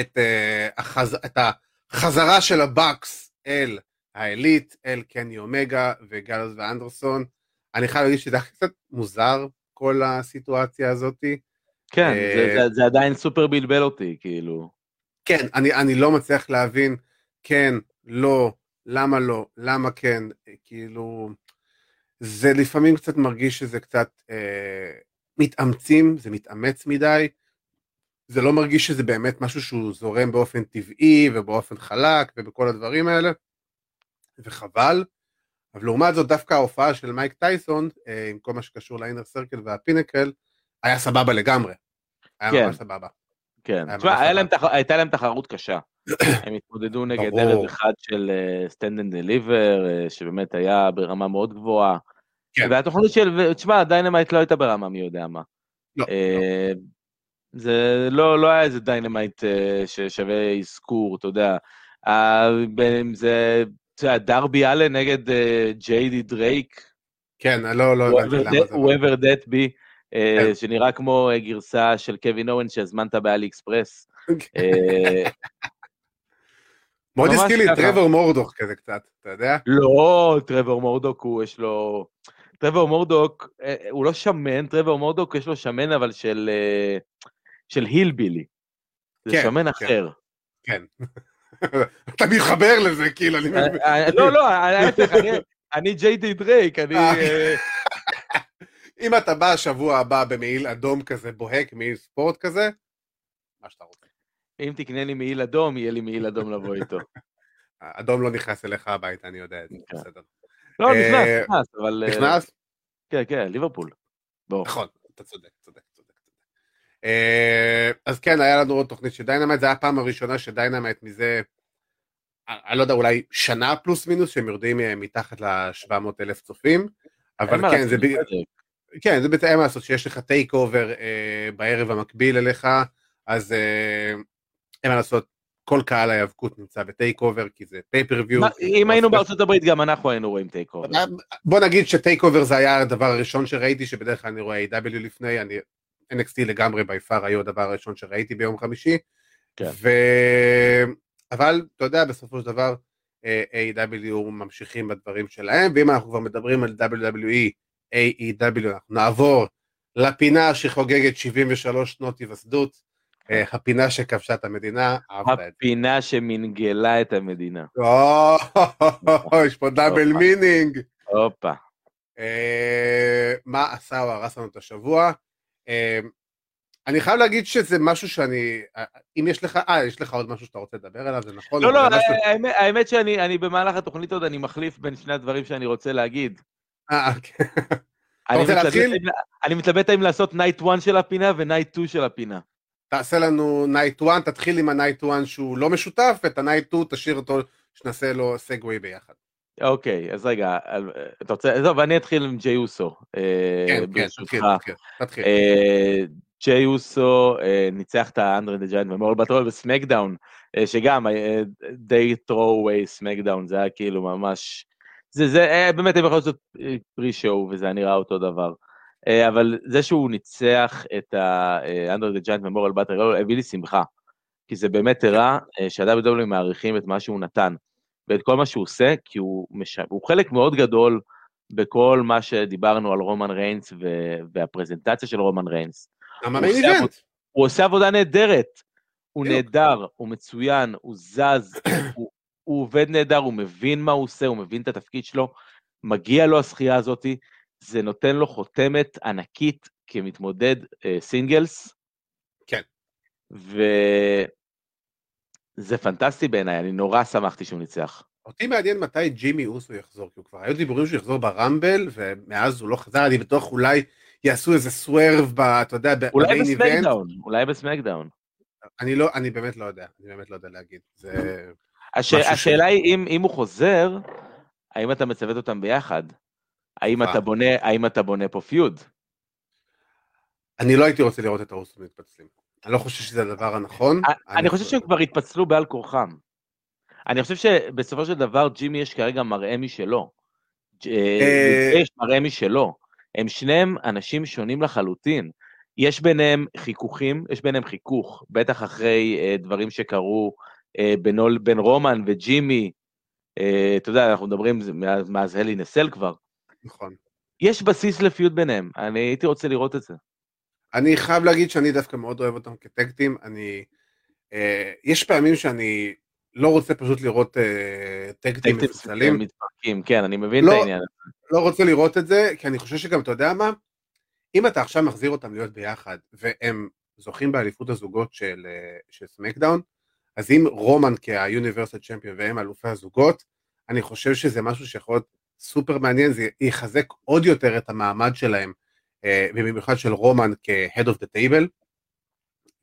את, אה, החז... את החזרה של הבאקס אל האליט, אל קני אומגה וגלוס ואנדרסון. אני חייב להגיד שזה קצת מוזר כל הסיטואציה הזאת. כן, אה, זה, זה, זה עדיין סופר בלבל אותי, כאילו. כן, אני, אני לא מצליח להבין, כן, לא, למה לא, למה כן, כאילו, זה לפעמים קצת מרגיש שזה קצת אה, מתאמצים, זה מתאמץ מדי, זה לא מרגיש שזה באמת משהו שהוא זורם באופן טבעי ובאופן חלק ובכל הדברים האלה, וחבל, אבל לעומת זאת דווקא ההופעה של מייק טייסון, אה, עם כל מה שקשור לאינר סרקל והפינקל, היה סבבה לגמרי, היה כן. ממש סבבה. כן, הייתה להם תחרות קשה, הם התמודדו נגד ערב אחד של סטנד אנד דליבר, שבאמת היה ברמה מאוד גבוהה, והתוכנית של, תשמע, דיינמייט לא הייתה ברמה מי יודע מה, זה לא היה איזה דיינמייט ששווה אזכור, אתה יודע, זה דרבי אלן נגד ג'יידי דרייק, כן, לא, לא, whoever that be, שנראה כמו גרסה של קווין אוון שהזמנת באלי אקספרס. מאוד הזכיר לי טרוור מורדוק כזה קצת, אתה יודע? לא, טרוור מורדוק הוא, יש לו... טרוור מורדוק, הוא לא שמן, טרוור מורדוק יש לו שמן, אבל של, של הילבילי. זה כן, שמן כן. אחר. כן. אתה מתחבר לזה, כאילו. אני... לא, לא, אני, אני ג'יי די דרייק, אני... אם אתה בא השבוע הבא במעיל אדום כזה, בוהק, מעיל ספורט כזה, מה שאתה רוצה. אם תקנה לי מעיל אדום, יהיה לי מעיל אדום לבוא איתו. אדום לא נכנס אליך הביתה, אני יודע את זה, בסדר. לא, נכנס, נכנס, אבל... נכנס? כן, כן, ליברפול. נכון, אתה צודק, צודק, צודק. אז כן, היה לנו עוד תוכנית של דיינמייט, זה היה הפעם הראשונה שדיינמייט מזה, אני לא יודע, אולי שנה פלוס מינוס, שהם יורדים מתחת ל-שבע מאות אלף צופים, אבל כן, זה... כן, זה בעצם לעשות שיש לך טייק אובר בערב המקביל אליך, אז... אין מה לעשות, כל קהל ההיאבקות נמצא בטייק אובר, כי זה פייפריוויו. אם היינו בארצות הברית, גם אנחנו היינו רואים טייק אובר. בוא נגיד שטייק אובר זה היה הדבר הראשון שראיתי, שבדרך כלל אני רואה איי דאבליו לפני, אני אן אקס טי לגמרי ביפר, היה הדבר הראשון שראיתי ביום חמישי, אבל אתה יודע, בסופו של דבר, איי דאבליו ממשיכים בדברים שלהם, ואם אנחנו כבר מדברים על דאבליו דאבליו אי, איי אי דאבליו, אנחנו נעבור לפינה שחוגגת שבעים ושלוש שנות היווסדות, הפינה שכבשה את המדינה, הפינה שמנגלה את המדינה. יש פה דאבל מינינג. אופה. מה עשה או הרס לנו את השבוע? אני חייב להגיד שזה משהו שאני, אם יש לך, אה, יש לך עוד משהו שאתה רוצה לדבר עליו, זה נכון? לא, לא, האמת שאני במהלך התוכנית עוד, אני מחליף בין שני הדברים שאני רוצה להגיד. אה, כן. אני מתלבט אם לעשות נייט אחת של הפינה ונייט שתיים של הפינה. תעשה לנו נייט אחת, תתחיל עם הנייט אחת שהוא לא משותף, ואת הנייט שתיים תשאיר אותו, שנעשה לו סגווי ביחד. אוקיי, אז רגע, אתה רוצה, טוב, אני אתחיל עם ג'יי אוסו. כן, כן, תתחיל, תתחיל. ג'יי אוסו ניצח את האנדרי דה ג'יינט ומול בטרול בסמקדאון, שגם, די טרואווי סמקדאון, זה היה כאילו ממש, זה באמת, הם יכולים לעשות פרי שואו, וזה נראה אותו דבר. אבל זה שהוא ניצח את האנדר דה ג'יינט ממוריאל באטל רויאל, הביא לי שמחה, כי זה באמת הראה שה-דאבליו דאבליו אי מעריכים את מה שהוא נתן, ואת כל מה שהוא עושה, כי הוא, מש... הוא חלק מאוד גדול בכל מה שדיברנו על רומן ריינס, ו... והפרזנטציה של רומן ריינס. הוא עושה, עבוד... הוא עושה עבודה נהדרת, הוא נהדר, הוא מצוין, הוא זז, הוא... הוא עובד נהדר, הוא מבין מה הוא עושה, הוא מבין את התפקיד שלו, מגיע לו השחייה הזאת, זה נותן לו חותמת ענקית כמתמודד סינגלס. כן. וזה פנטסטי בעיניי, אני נורא שמחתי שהוא ניצח. אותי מעניין מתי ג'ימי אוסו יחזור, כי הוא כבר היו דיבורים שהוא יחזור ברמבל, ומאז הוא לא חזר, אני בטוח אולי יעשו איזה סוורב, אתה יודע, אולי בסמקדאון, אולי בסמקדאון. אני לא, אני באמת לא יודע, אני באמת לא יודע להגיד. השאלה היא, אם הוא חוזר, האם אתה מצוות אותם ביחד? האם אתה בונה, האם אתה בונה פה פיוד? אני לא הייתי רוצה לראות את האוסו מתפצלים. אני לא חושב שזה הדבר הנכון. אני חושב שהם כבר התפצלו בעל כורחם. אני חושב שבסופו של דבר ג'ימי יש כרגע מראה משלו. יש מראה משלו. הם שניהם אנשים שונים לחלוטין. יש ביניהם חיכוכים, יש ביניהם חיכוך, בטח אחרי דברים שקרו בין רומן וג'ימי. אתה יודע, אנחנו מדברים מאז הלי נסל כבר. נכון. יש בסיס לפיוט ביניהם, אני הייתי רוצה לראות את זה. אני חייב להגיד שאני דווקא מאוד אוהב אותם כטקטים, אני, אה, יש פעמים שאני לא רוצה פשוט לראות אה, טקטים מפצלים. מתפרקים, כן, אני מבין לא, את העניין. לא רוצה לראות את זה, כי אני חושב שגם אתה יודע מה, אם אתה עכשיו מחזיר אותם להיות ביחד, והם זוכים באליפות הזוגות של, של סמקדאון, אז אם רומן כהיוניברסל צ'מפיון והם אלופי הזוגות, אני חושב שזה משהו שיכול להיות סופר מעניין, זה יחזק עוד יותר את המעמד שלהם, במיוחד של רומן כ-head of the table,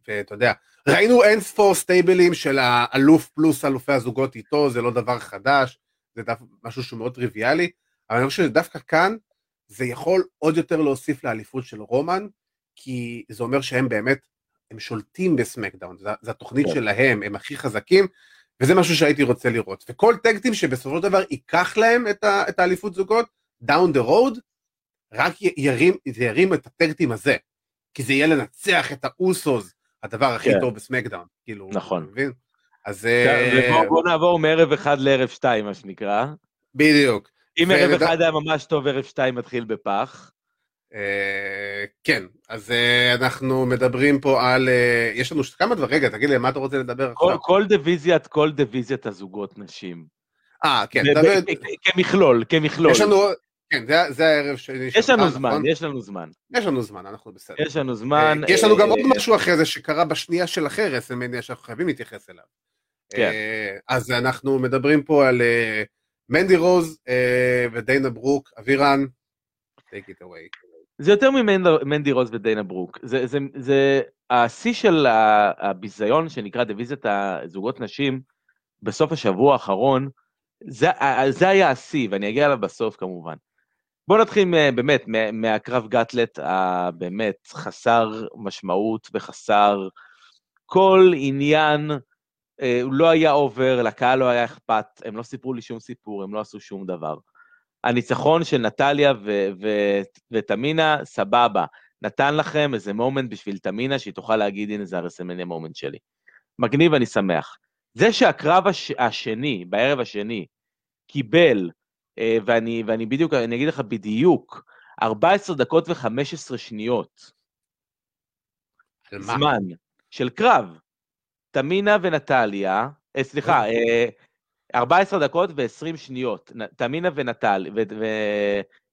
ואתה יודע, ראינו אין ספור סטייבלים של האלוף פלוס אלופי הזוגות איתו, זה לא דבר חדש, זה משהו שהוא מאוד טריוויאלי, אבל אני חושב שדווקא כאן, זה יכול עוד יותר להוסיף לאליפות של רומן, כי זה אומר שהם באמת, הם שולטים בסמקדאון, זה התוכנית שלהם, הם הכי חזקים, וזה משהו שהייתי רוצה לראות, וכל טקטים שבסופו של דבר ייקח להם את האליפות זוגות, down the road, רק ירים, זה ירים את הטקטים הזה, כי זה יהיה לנצח את האוסוז, הדבר הכי כן. טוב בסמקדאון, כאילו, נכון. מבין? אז... בוא, בוא נעבור מערב אחד לערב שתיים, מה שנקרא. בדיוק. אם ערב ד... אחד היה ממש טוב, ערב שתיים מתחיל בפח. אה, כן, אז אה, אנחנו מדברים פה על... אה, יש לנו כמה דבר, רגע, תגיד לי, מה אתה רוצה לדבר? כל, כל דיוויזיית, כל דיוויזיית הזוגות נשים. אה, כן. ו- דבר... כמכלול, כמכלול. יש לנו... כן, זה, זה הערב שני. יש לנו זמן, נכון? יש לנו זמן. יש לנו זמן, אנחנו בסדר. יש לנו זמן. יש לנו אה, גם אה, עוד משהו אחרי זה שקרה בשנייה של החרס, שאנחנו חייבים להתייחס אליו. כן. אה, אז אנחנו מדברים פה על אה, מנדי רוז אה, ודיינה ברוק, אבירן, take it away. זה יותר ממנדי רוז ודיינה ברוק. זה, זה, זה השיא של הביזיון שנקרא דיוויזיית הזוגות נשים, בסוף השבוע האחרון, זה, זה היה השיא, ואני אגיע אליו בסוף כמובן. בואו נתחיל באמת מהקרב גאטלט הבאמת חסר משמעות וחסר כל עניין, הוא לא היה עובר, לקהל לא היה אכפת, הם לא סיפרו לי שום סיפור, הם לא עשו שום דבר. הניצחון של נטליה ו- ו- ותמינה, סבבה, נתן לכם איזה מומנט בשביל תמינה, שהיא תוכל להגיד, הנה זה הרסמניה מומנט שלי. מגניב, אני שמח. זה שהקרב הש- השני, בערב השני, קיבל, ואני, ואני בדיוק, אני אגיד לך בדיוק, ארבע עשרה דקות וחמש עשרה שניות. זמן של קרב. תמינה ונטליה, סליחה, ארבע עשרה דקות ועשרים שניות. תמינה ונטל,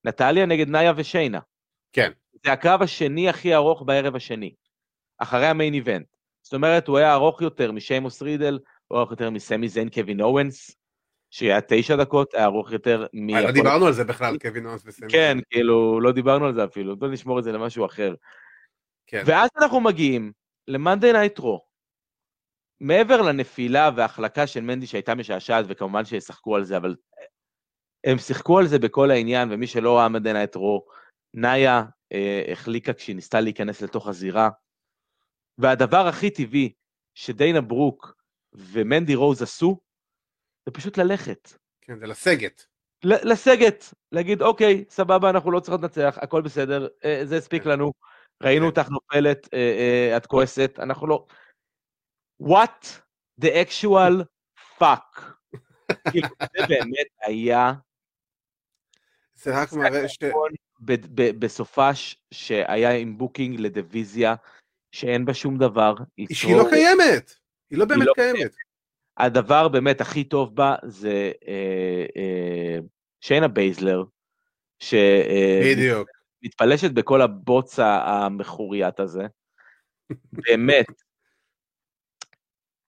ונטליה נגד נאיה ושיינה. כן. זה הקרב השני הכי ארוך בערב השני. אחרי המיין איבנט. זאת אומרת, הוא היה ארוך יותר משיימוס רידל, הוא ארוך יותר מסמי זיין קווין אוונס, שהיה תשע דקות, היה ארוך יותר מ... לא דיברנו על זה בכלל, קווין אוונס וסמי. כן, כאילו, לא דיברנו על זה אפילו. בוא נשמור את זה למשהו אחר. כן. ואז אנחנו מגיעים למנדי נייט רו. מעבר לנפילה וההחלקה של מנדי שהייתה משעשעת, וכמובן שישחקו על זה, אבל הם שיחקו על זה בכל העניין, ומי שלא ראה מנדי נייט רו, נאיה אה, החליקה כשהיא ניסתה להיכנס לתוך הזירה, והדבר הכי טבעי שדיינה ברוק ומנדי רוז עשו, זה פשוט ללכת. כן, זה לסגת. ل- לסגת, להגיד אוקיי, סבבה, אנחנו לא צריכים לנצח, הכל בסדר, אה, זה הספיק לנו, ראינו אותך נופלת, אה, אה, את כועסת, אנחנו לא... what the actual fuck. כאילו, זה באמת היה... זה רק מראה ש... בסופש שהיה עם בוקינג לדיוויזיה, שאין בה שום דבר. שהיא לא קיימת. היא לא באמת קיימת. הדבר באמת הכי טוב בה זה שיינה בייזלר, שמתפלשת בכל הבוץ המחוריית הזה. באמת.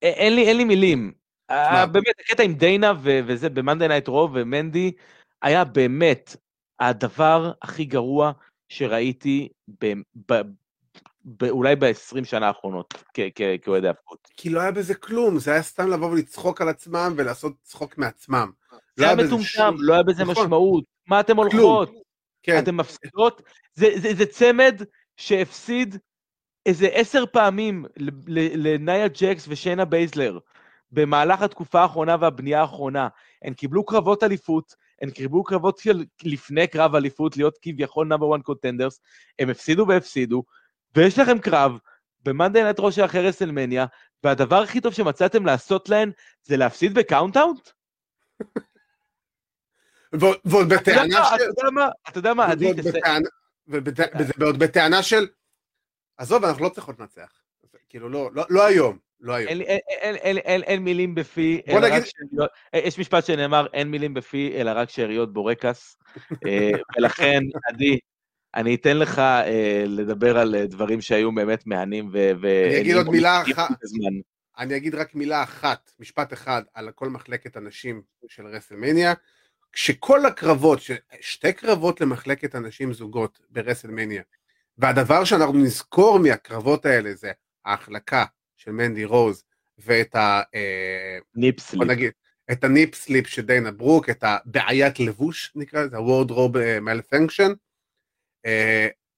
אין לי, אין לי מילים. באמת, הקטע עם דיינה וזה במנדי נייט רו ומנדי, היה באמת הדבר הכי גרוע שראיתי אולי ב-עשרים שנה האחרונות, כאוהד ההפקות. כי לא היה בזה כלום, זה היה סתם לבוא ולצחוק על עצמם ולעשות צחוק מעצמם. זה היה מטומטם, לא היה בזה משמעות. מה אתם הולכות? אתם מפסידות? זה צמד שהפסיד איזה עשר פעמים לנאיה ג'קס ושיינה בייזלר, במהלך התקופה האחרונה והבנייה האחרונה, הן קיבלו קרבות אליפות, הן קיבלו קרבות לפני קרב אליפות, להיות כביכול נאמבר וואן קונטנדרס, הם הפסידו והפסידו, ויש לכם קרב, במנדי נייט רו אחרי רסלמניה, והדבר הכי טוב שמצאתם לעשות להן, זה להפסיד בקאונט-אאוט? ועוד בטענה של... אתה יודע מה, עדי... ועוד בטענה של... עזוב, אנחנו לא צריכות לנצח. כאילו, לא, לא, לא היום, לא היום. אין, אין, אין, אין, אין מילים בפי, אלא רק שאריות, יש משפט שנאמר, אין מילים בפי, אלא רק שאריות בורקס, ולכן, עדי, אני אתן לך לדבר על דברים שהיו באמת מהנים, אני אגיד עוד מילה אחת, אני אגיד רק מילה אחת, משפט אחד, על כל מחלקת הנשים של רסלמניה, כשכל הקרבות, שתי קרבות למחלקת הנשים זוגות ברסלמניה, והדבר שאנחנו נזכור מהקרבות האלה זה ההחלקה של מנדי רוז ואת ה... ניפ סליפ. נגיד, את הניפ סליפ של דיינה ברוק, את הבעיית לבוש נקרא, זה ה-wardrobe malfunction.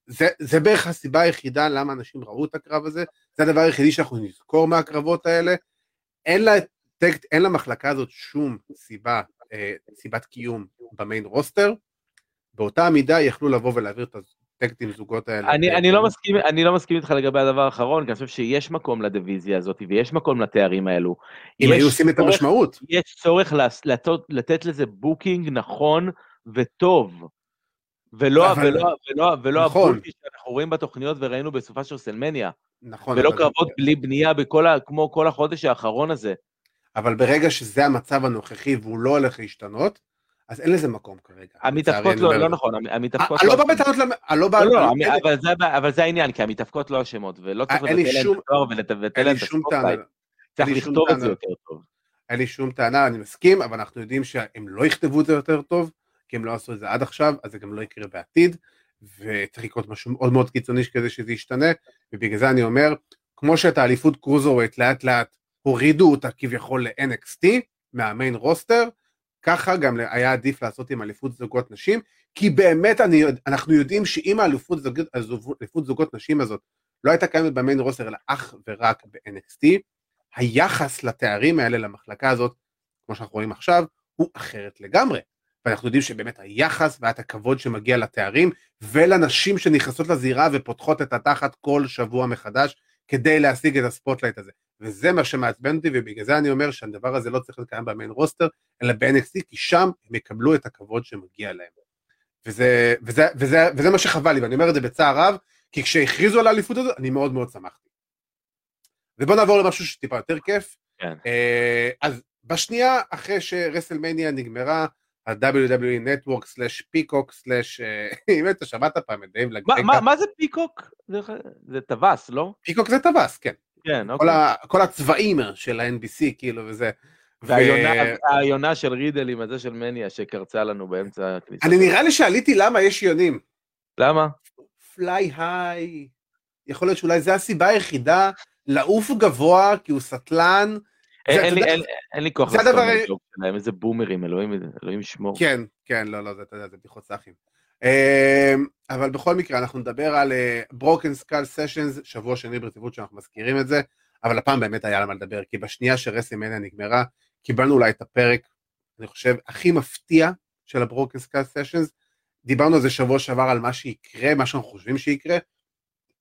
זה, זה בערך הסיבה היחידה למה אנשים ראו את הקרב הזה, זה הדבר היחידי שאנחנו נזכור מהקרבות האלה. אין לה, אין לה מחלקה הזאת שום סיבה, סיבת קיום במיין רוסטר, באותה המידה יכלו לבוא ולהעביר את הספקט עם זוגות האלה. אני לא מסכים איתך לגבי הדבר האחרון, כי אני חושב שיש מקום לדיוויזיה הזאת, ויש מקום לתארים האלו. אם היו עושים את המשמעות. יש צורך לתת לזה בוקינג נכון וטוב, ולא הבוקינג שאנחנו רואים בתוכניות וראינו בסופה של סלמניה. נכון. ולא קרבות בלי בנייה, כמו כל החודש האחרון הזה. אבל ברגע שזה המצב הנוכחי, והוא לא הולך להשתנות, אז אין לזה מקום כרגע. המתאפקות לא נכון, המתאפקות לא... לא, לא, אבל זה העניין, כי המתאפקות לא אשמות, ולא צריך לבטל להם את הספורטייט. צריך לכתוב את זה יותר טוב. אין לי שום טענה, אני מסכים, אבל אנחנו יודעים שהם לא יכתבו את זה יותר טוב, כי הם לא עשו את זה עד עכשיו, אז זה גם לא יקרה בעתיד, וצריך לקרות משהו מאוד מאוד קיצוני כזה שזה ישתנה, ובגלל זה אני אומר, כמו שאת האליפות קרוזורייט לאט לאט הורידו אותה כביכול ל-אן אקס טי, מהמיין רוסטר, ככה גם היה עדיף לעשות עם אליפות זוגות נשים, כי באמת אני, אנחנו יודעים שאם האליפות זוגות, זוגות נשים הזאת לא הייתה קיימת במיין רוסטר, אלא אך ורק ב-אן אקס טי, היחס לתארים האלה למחלקה הזאת, כמו שאנחנו רואים עכשיו, הוא אחרת לגמרי. ואנחנו יודעים שבאמת היחס ואת הכבוד שמגיע לתארים, ולנשים שנכנסות לזירה ופותחות את התחת כל שבוע מחדש, כדי להשיג את הספוטלייט הזה. וזה מה שמעצבן אותי, ובגלל זה אני אומר שהדבר הזה לא צריך לקיים במיין רוסטר, אלא ב-אן אקס טי, כי שם הם יקבלו את הכבוד שמגיע להם. וזה, וזה, וזה, וזה מה שחבל לי, ואני אומר את זה בצער רב, כי כשהכריזו על האליפות הזאת, אני מאוד מאוד שמחתי. ובוא נעבור למשהו שטיפה יותר כיף. כן. אז בשנייה, אחרי שרסלמניה נגמרה, ה-דאבליו דאבליו אי Network slash Peacock slash... אם אתה שמעת פעם את דייב לגבי... מה זה Peacock? זה טווס, לא? Peacock זה טווס, כן. כן, אוקיי. כל הצבעים של ה-אן בי סי, כאילו, וזה... והיונה של רידל עם הזה של מניה שקרצה לנו באמצע הכניסה. אני נראה לי שעליתי למה יש יונים. למה? Fly high. יכול להיות שאולי זו הסיבה היחידה, לעוף גבוה, כי הוא סטלן, אין לי כוח לסתום את ג'וב שלהם, איזה בומרים, אלוהים שמור. כן, כן, לא, לא, זה בדיחות סחים. אבל בכל מקרה, אנחנו נדבר על Broken Skull Sessions, שבוע שני ברציפות שאנחנו מזכירים את זה, אבל הפעם באמת היה למה לדבר, כי בשנייה שרסלמניה נגמרה, קיבלנו אולי את הפרק, אני חושב, הכי מפתיע של ה-Broken Skull Sessions, דיברנו על זה שבוע שעבר על מה שיקרה, מה שאנחנו חושבים שיקרה,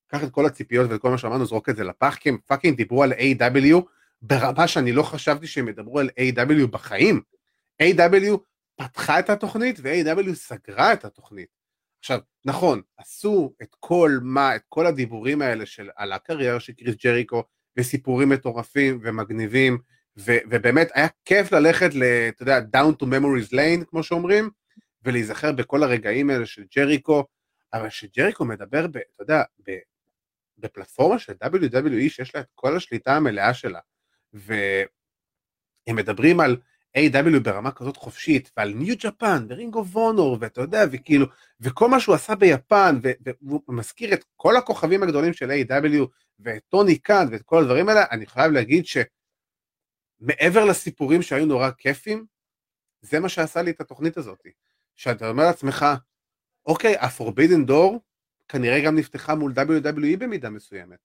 קח את כל הציפיות ואת כל מה שאמרנו, זרוק את זה לפח, כי הם פאקינג דיברו על איי דאבליו, ברמה שאני לא חשבתי שהם ידברו על איי דאבליו בחיים. איי דאבליו פתחה את התוכנית, ו-איי דאבליו סגרה את התוכנית. עכשיו, נכון, עשו את כל מה, את כל הדיבורים האלה של, על הקריירה של קריס ג'ריקו, וסיפורים מטורפים ומגניבים, ו, ובאמת היה כיף ללכת, אתה יודע, down to memories lane, כמו שאומרים, ולהיזכר בכל הרגעים האלה של ג'ריקו, אבל שג'ריקו מדבר, ב, אתה יודע, ב, בפלטפורמה של דאבליו דאבליו אי, שיש לה את כל השליטה המלאה שלה, והם מדברים על איי דאבליו ברמה כזאת חופשית, ועל ניו ג'פן, ורינג אוף אונור, ואתה יודע, וכאילו, וכל מה שהוא עשה ביפן, והוא מזכיר את כל הכוכבים הגדולים של איי דאבליו, ואת טוני קאן, ואת כל הדברים האלה, אני חייב להגיד שמעבר לסיפורים שהיו נורא כיפים, זה מה שעשה לי את התוכנית הזאת, שאתה אומר לעצמך, אוקיי, ה-Forbidden Door, כנראה גם נפתחה מול דאבליו דאבליו אי במידה מסוימת.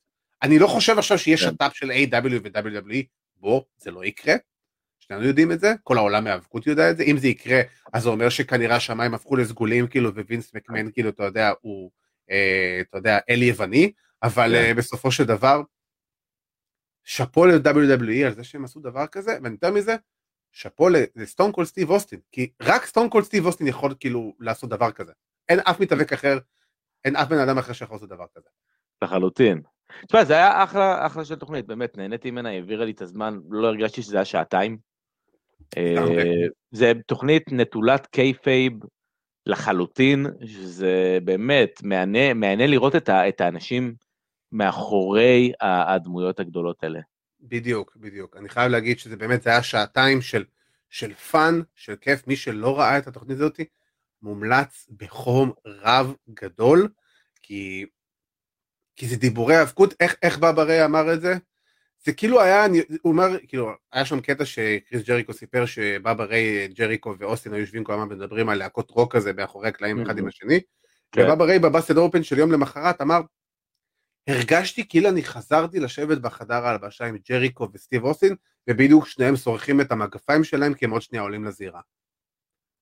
אני לא חושב עכשיו שיש שטאפ של איי דאבליו ו-דאבליו דאבליו אי, בוא, זה לא יקרה, שנינו יודעים את זה, כל העולם מהאבקות יודע את זה, אם זה יקרה, אז זה אומר שכנראה השמיים הפכו לסגולים, כאילו, ווינס מקמן, כאילו, אתה יודע, הוא, אתה יודע, אל יווני, אבל בסופו של דבר, שפו ל-דאבליו דאבליו אי על זה שהם עשו דבר כזה, ונתן מזה, שפו לסטון קולד סטיב אוסטין, כי רק סטון קולד סטיב אוסטין יכול, כאילו, לעשות דבר כזה. אין אף מתאבק אחר, אין אף בן אדם אחר שיכול לעשות דבר כזה. לחלוטין. תשמע, זה היה אחלה, אחלה של תוכנית, באמת, נהניתי ממנה, העבירה לי את הזמן, לא הרגשתי שזה היה שעתיים. זה תוכנית נטולת קייפייב לחלוטין, שזה באמת מענה, מענה לראות את, ה, את האנשים מאחורי הדמויות הגדולות האלה. בדיוק, בדיוק. אני חייב להגיד שזה באמת היה שעתיים של, של פן, של כיף. מי שלא ראה את התוכנית הזאת, מומלץ בחום רב גדול, כי... כי זה דיבורי האבקות, איך, איך בברי אמר את זה? זה כאילו היה, הוא אומר, כאילו, היה שם קטע שקריס ג'ריקו סיפר שבברי ג'ריקו ואוסטין היו יושבים כל הזמן מדברים על להקות רוק הזה באחורי הקלעים אחד עם השני, ובברי בבאסטד אופן של יום למחרת אמר, הרגשתי כאילו אני חזרתי לשבת בחדר ההלבשה עם ג'ריקו וסטיב אוסטין, ובדיוק שניהם שורכים את המגפיים שלהם, כי הם עוד שנייה עולים לזירה.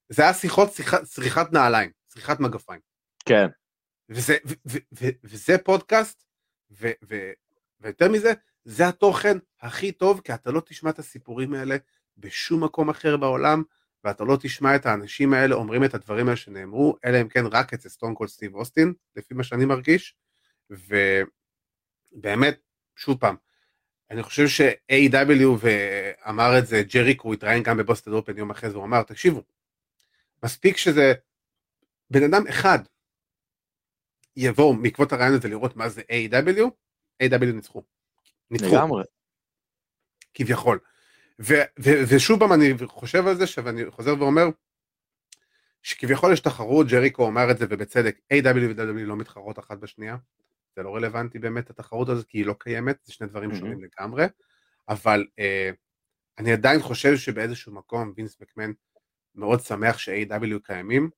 זה היה שיחות, שיחת, שיחת נעליים, צריכת מגפיים. כן. וזה, ו, ו, ו, וזה פודקאסט, ו, ו, ויותר מזה, זה התוכן הכי טוב, כי אתה לא תשמע את הסיפורים האלה בשום מקום אחר בעולם, ואתה לא תשמע את האנשים האלה אומרים את הדברים האלה שנאמרו, אלא אם כן רק את סטון קולד סטיב אוסטין, לפי מה שאני מרגיש, ובאמת, שוב פעם, אני חושב ש-איי דאבליו ואמר את זה ג'ריקו, הוא התראיין גם בבוסטון אופן יום אחרי זה, הוא אמר, תקשיבו, מספיק שזה בן אדם אחד, יבוא מקוות הרעיון הזה לראות מה זה איי דאבליו, איי דאבליו ניצחו, ניצחו, לגמרי. כביכול, ו- ו- ושוב פעם אני חושב על זה, שאני חוזר ואומר, שכביכול יש תחרות, ג'ריקו אומר את זה ובצדק, איי דאבליו ו-דאבליו לא מתחרות אחת בשנייה, זה לא רלוונטי באמת התחרות הזאת, כי היא לא קיימת, זה שני דברים mm-hmm. שונים לגמרי, אבל uh, אני עדיין חושב שבאיזשהו מקום, וינס מקמן מאוד שמח ש-איי דאבליו קיימים,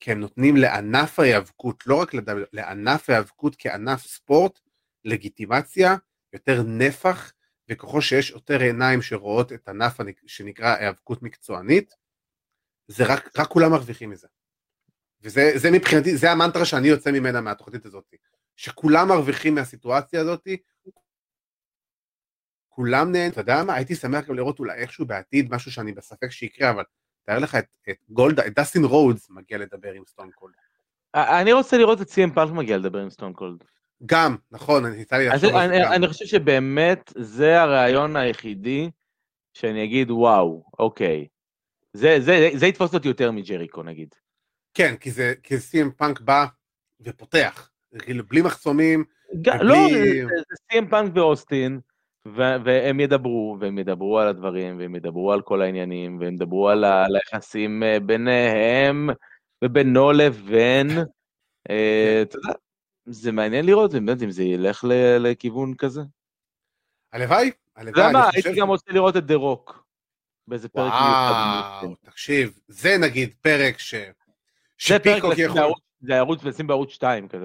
כי הם נותנים לענף ההיאבקות, לא רק לדבר, לענף ההיאבקות כענף ספורט, לגיטימציה, יותר נפח, וכוחו שיש יותר עיניים שרואות את ענף שנקרא היאבקות מקצוענית, זה רק, רק כולם מרוויחים מזה. וזה, זה מבחינתי, זה המנטרה שאני יוצא ממנה מהתוכנית הזאת, שכולם מרוויחים מהסיטואציה הזאת, כולם נהנים, אתה יודע מה? הייתי שמח גם לראות אולי איכשהו בעתיד, משהו שאני בספק שיקרה, אבל תאר לך את, את גולדה, את דסטין רודס מגיע לדבר עם סטון קולד. אני רוצה לראות את סי אם פאנק מגיע לדבר עם סטון קולד. גם, נכון, אני ניסה לי לחשוב. אני, אני חושב שבאמת זה הרעיון היחידי שאני אגיד וואו, אוקיי. זה, זה, זה, זה יתפוס אותי יותר מג'ריקו נגיד. כן, כי זה, כי סי אם פאנק בא ופותח, בלי מחסומים. גם, ובלי... לא, זה, זה סי אם פאנק ואוסטין. ו- והם ידברו, והם ידברו על הדברים, והם ידברו על כל העניינים, והם ידברו על, ה- על היחסים ביניהם, ובינו לבין, אתה יודע, זה מעניין לראות, באמת, אם זה ילך ל- לכיוון כזה. הלוואי, הלוואי, אני חושב... הייתי גם רוצה לראות את דה רוק, באיזה פרק מיוחד. וואו, תקשיב, זה נגיד פרק ש... שפיקוק יכול... זה ערוץ, ועשים בערוץ שתיים כזה.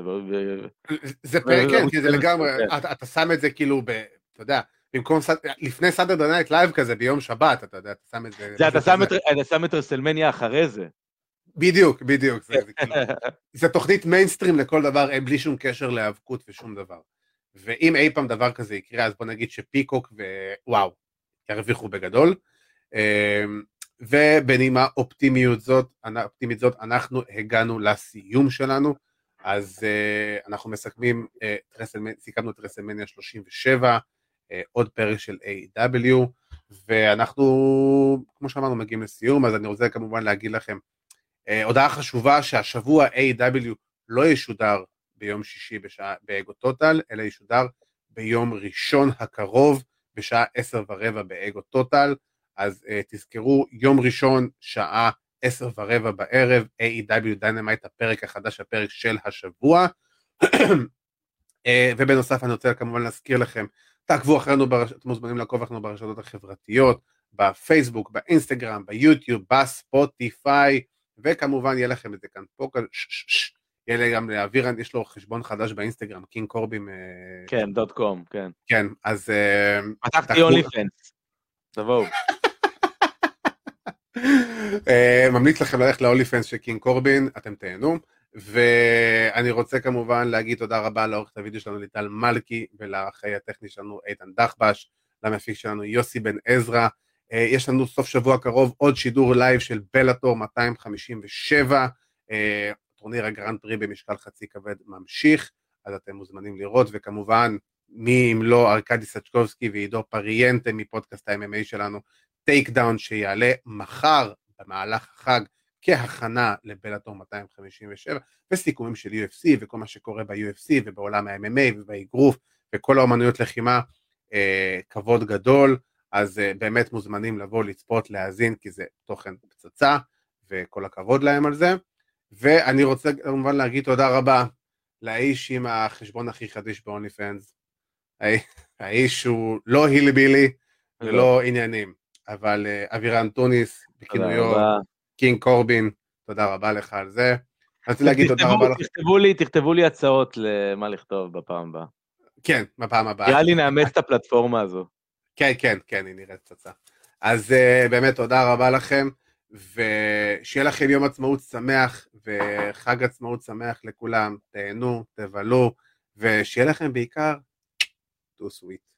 זה פרק, כן, כי זה לגמרי, אתה שם את זה כאילו ב... אתה יודע, במקום, לפני סאטרדיי נייט לייב כזה, ביום שבת, אתה יודע, אתה שם את זה... זה, אתה שם את רסלמניה אחרי זה. בדיוק, בדיוק. זה תוכנית מיינסטרים לכל דבר, אין בלי שום קשר להיאבקות ושום דבר. ואם אי פעם דבר כזה יקרה, אז בוא נגיד שפיקוק ווואו, ירוויחו בגדול. ובנימה אופטימיות זאת, אופטימית זאת, אנחנו הגענו לסיום שלנו, אז אנחנו מסכמים, סיכמנו את רסלמניה שלושים ושבע, עוד פרק של איי דאבליו, ואנחנו, כמו שאמרנו, מגיעים לסיום, אז אני רוצה כמובן להגיד לכם, הודעה חשובה שהשבוע איי דאבליו לא ישודר ביום שישי באגו טוטל, אלא ישודר ביום ראשון הקרוב, בשעה עשר ורבע באגו טוטל, אז תזכרו, יום ראשון, שעה עשר ורבע בערב, איי דאבליו Dynamite, הפרק החדש, הפרק של השבוע, ובנוסף אני רוצה כמובן להזכיר לכם, תעקבו אחרינו, אתם מוזמנים לעקוב אחרינו ברשתות החברתיות, בפייסבוק, באינסטגרם, ביוטיוב, בספוטיפיי, וכמובן יהיה לכם את זה כאן פה, יהיה גם לאווירן, יש לו חשבון חדש באינסטגרם, קינג קורבים. כן, דוט קום, כן. כן, אז... פתחתי אונלי פנס, תבואו. ממליץ לכם ללכת לאולי פנס של קינג קורבין, אתם תהנו, ואני רוצה כמובן להגיד תודה רבה לעורכת הוידאו שלנו ליטל מלכי, ולאחראי הטכני שלנו איתן דחבש, למפיק שלנו יוסי בן עזרא. יש לנו סוף שבוע קרוב עוד שידור לייב של בלאטור מאתיים חמישים ושבע, טורניר הגרנד פרי במשקל חצי כבד ממשיך, אז אתם מוזמנים לראות, וכמובן מי אם לא ארקדי סצ'קובסקי ועידו פריאנטה מפודקאסט ה-אם אם איי שלנו, טייק דאון שיעלה מחר במהלך החג כהכנה לבלאטור מאתיים חמישים ושבע, וסיכומים של יו אף סי וכל מה שקורה ב-יו אף סי ובעולם ה-אם אם איי ובאיגרוף וכל האומנויות לחימה, אה, כבוד גדול, אז אה, באמת מוזמנים לבוא לצפות, להאזין, כי זה תוכן פצצה, וכל הכבוד להם על זה, ואני רוצה כמובן להגיד תודה רבה לאיש עם החשבון הכי חדיש באונלי פנס, האיש הוא לא היליבילי ולא עניינים, אבל אבירן טוניס, בכינויו, קינג קורבין, תודה רבה לך על זה. רציתי להגיד תודה רבה לך. תכתבו לי, תכתבו לי הצעות למה לכתוב בפעם הבאה. כן, בפעם הבאה. יאללה, נאמץ את הפלטפורמה הזו. כן, כן, כן, היא נראית פצצה. אז באמת תודה רבה לכם, ושיהיה לכם יום עצמאות שמח, וחג עצמאות שמח לכולם, תהנו, תבלו, ושיהיה לכם בעיקר, תו סוויט.